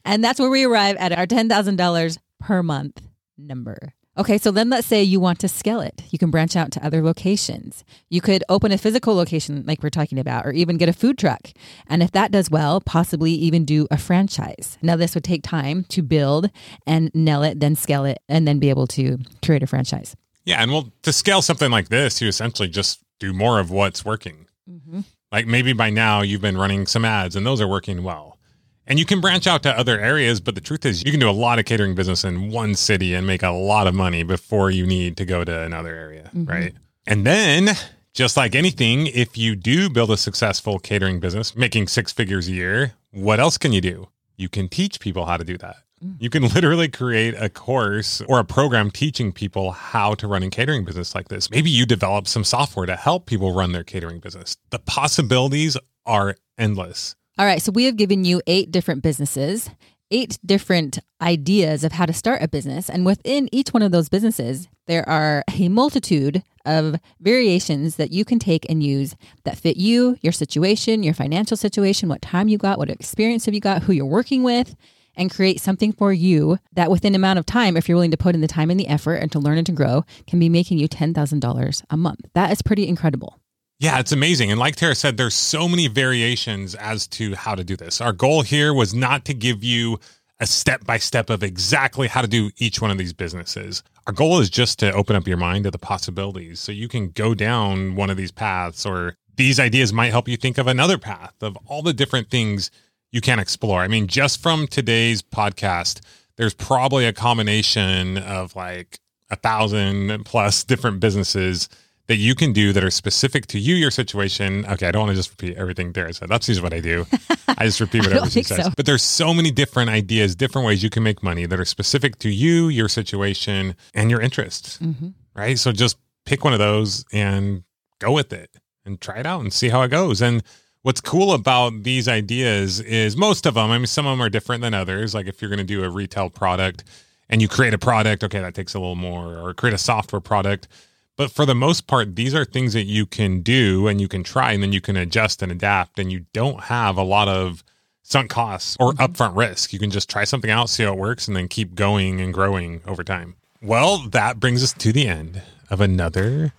And that's where we arrive at our $10,000 per month number. Okay, so then let's say you want to scale it. You can branch out to other locations. You could open a physical location like we're talking about, or even get a food truck. And if that does well, possibly even do a franchise. Now, this would take time to build and nail it, then scale it, and then be able to create a franchise. Yeah, and to scale something like this, you essentially just do more of what's working. Mm-hmm. Like maybe by now you've been running some ads and those are working well. And you can branch out to other areas, but the truth is you can do a lot of catering business in one city and make a lot of money before you need to go to another area, mm-hmm. right? And then, just like anything, if you do build a successful catering business, making six figures a year, what else can you do? You can teach people how to do that. You can literally create a course or a program teaching people how to run a catering business like this. Maybe you develop some software to help people run their catering business. The possibilities are endless. All right. So we have given you 8 different businesses, 8 different ideas of how to start a business. And within each one of those businesses, there are a multitude of variations that you can take and use that fit you, your situation, your financial situation, what time you got, what experience have you got, who you're working with, and create something for you that within an amount of time, if you're willing to put in the time and the effort and to learn and to grow, can be making you $10,000 a month. That is pretty incredible. Yeah, it's amazing. And like Tara said, there's so many variations as to how to do this. Our goal here was not to give you a step-by-step of exactly how to do each one of these businesses. Our goal is just to open up your mind to the possibilities so you can go down one of these paths, or these ideas might help you think of another path of all the different things you can explore. I mean, just from today's podcast, there's probably a combination of like 1,000+ different businesses that you can do that are specific to you, your situation. Okay, I don't want to just repeat everything Tara said. That's usually what I do. I just repeat whatever she says. So. But there's so many different ideas, different ways you can make money that are specific to you, your situation, and your interests, mm-hmm. right? So just pick one of those and go with it and try it out and see how it goes. And what's cool about these ideas is most of them, I mean, some of them are different than others. Like if you're going to do a retail product and you create a product, okay, that takes a little more, or create a software product. But for the most part, these are things that you can do and you can try, and then you can adjust and adapt, and you don't have a lot of sunk costs or upfront risk. You can just try something out, see how it works, and then keep going and growing over time. Well, that brings us to the end of another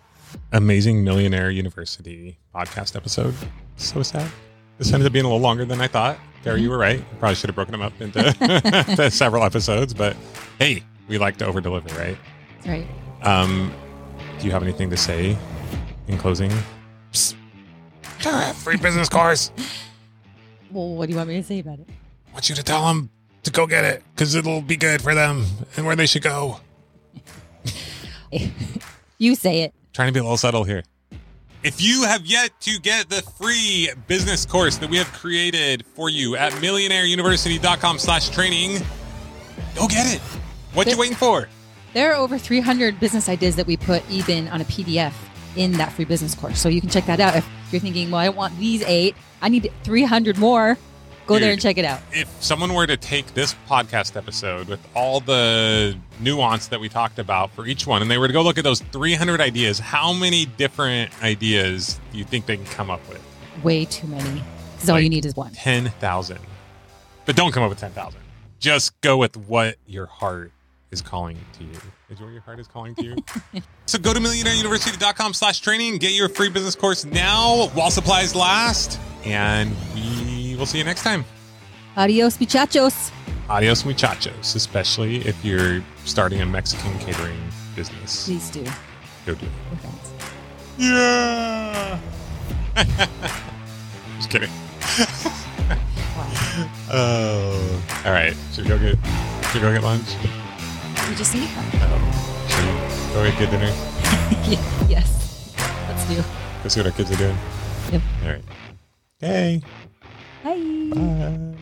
amazing Millionaire University podcast episode. So sad. This ended up being a little longer than I thought. Tara, you were right. Probably should have broken them up into several episodes, but hey, we like to over-deliver, right? Right. Do you have anything to say in closing? Psst. Tara, free business course. Well, what do you want me to say about it? I want you to tell them to go get it because it'll be good for them and where they should go. You say it. Trying to be a little subtle here. If you have yet to get the free business course that we have created for you at MillionaireUniversity.com/training, go get it. What you waiting for? There are over 300 business ideas that we put even on a PDF in that free business course. So you can check that out. If you're thinking, well, I don't want these 8, I need 300 more, go there and check it out. If someone were to take this podcast episode with all the nuance that we talked about for each one, and they were to go look at those 300 ideas, how many different ideas do you think they can come up with? Way too many. Because all you need is one. 10,000. But don't come up with 10,000. Just go with what your heart is calling to you. Is what your heart is calling to you? So go to MillionaireUniversity.com/training. Get your free business course now while supplies last. And we'll see you next time. Adios, muchachos. Adios, muchachos, especially if you're starting a Mexican catering business. Please do. Go do it. Okay. Yeah. Just kidding. Wow. Oh. All right. Should we go get lunch? We just ate them. Oh. Should we go get dinner? Yes. Let's do. Let's see what our kids are doing. Yep. All right. Hey. Bye. Bye.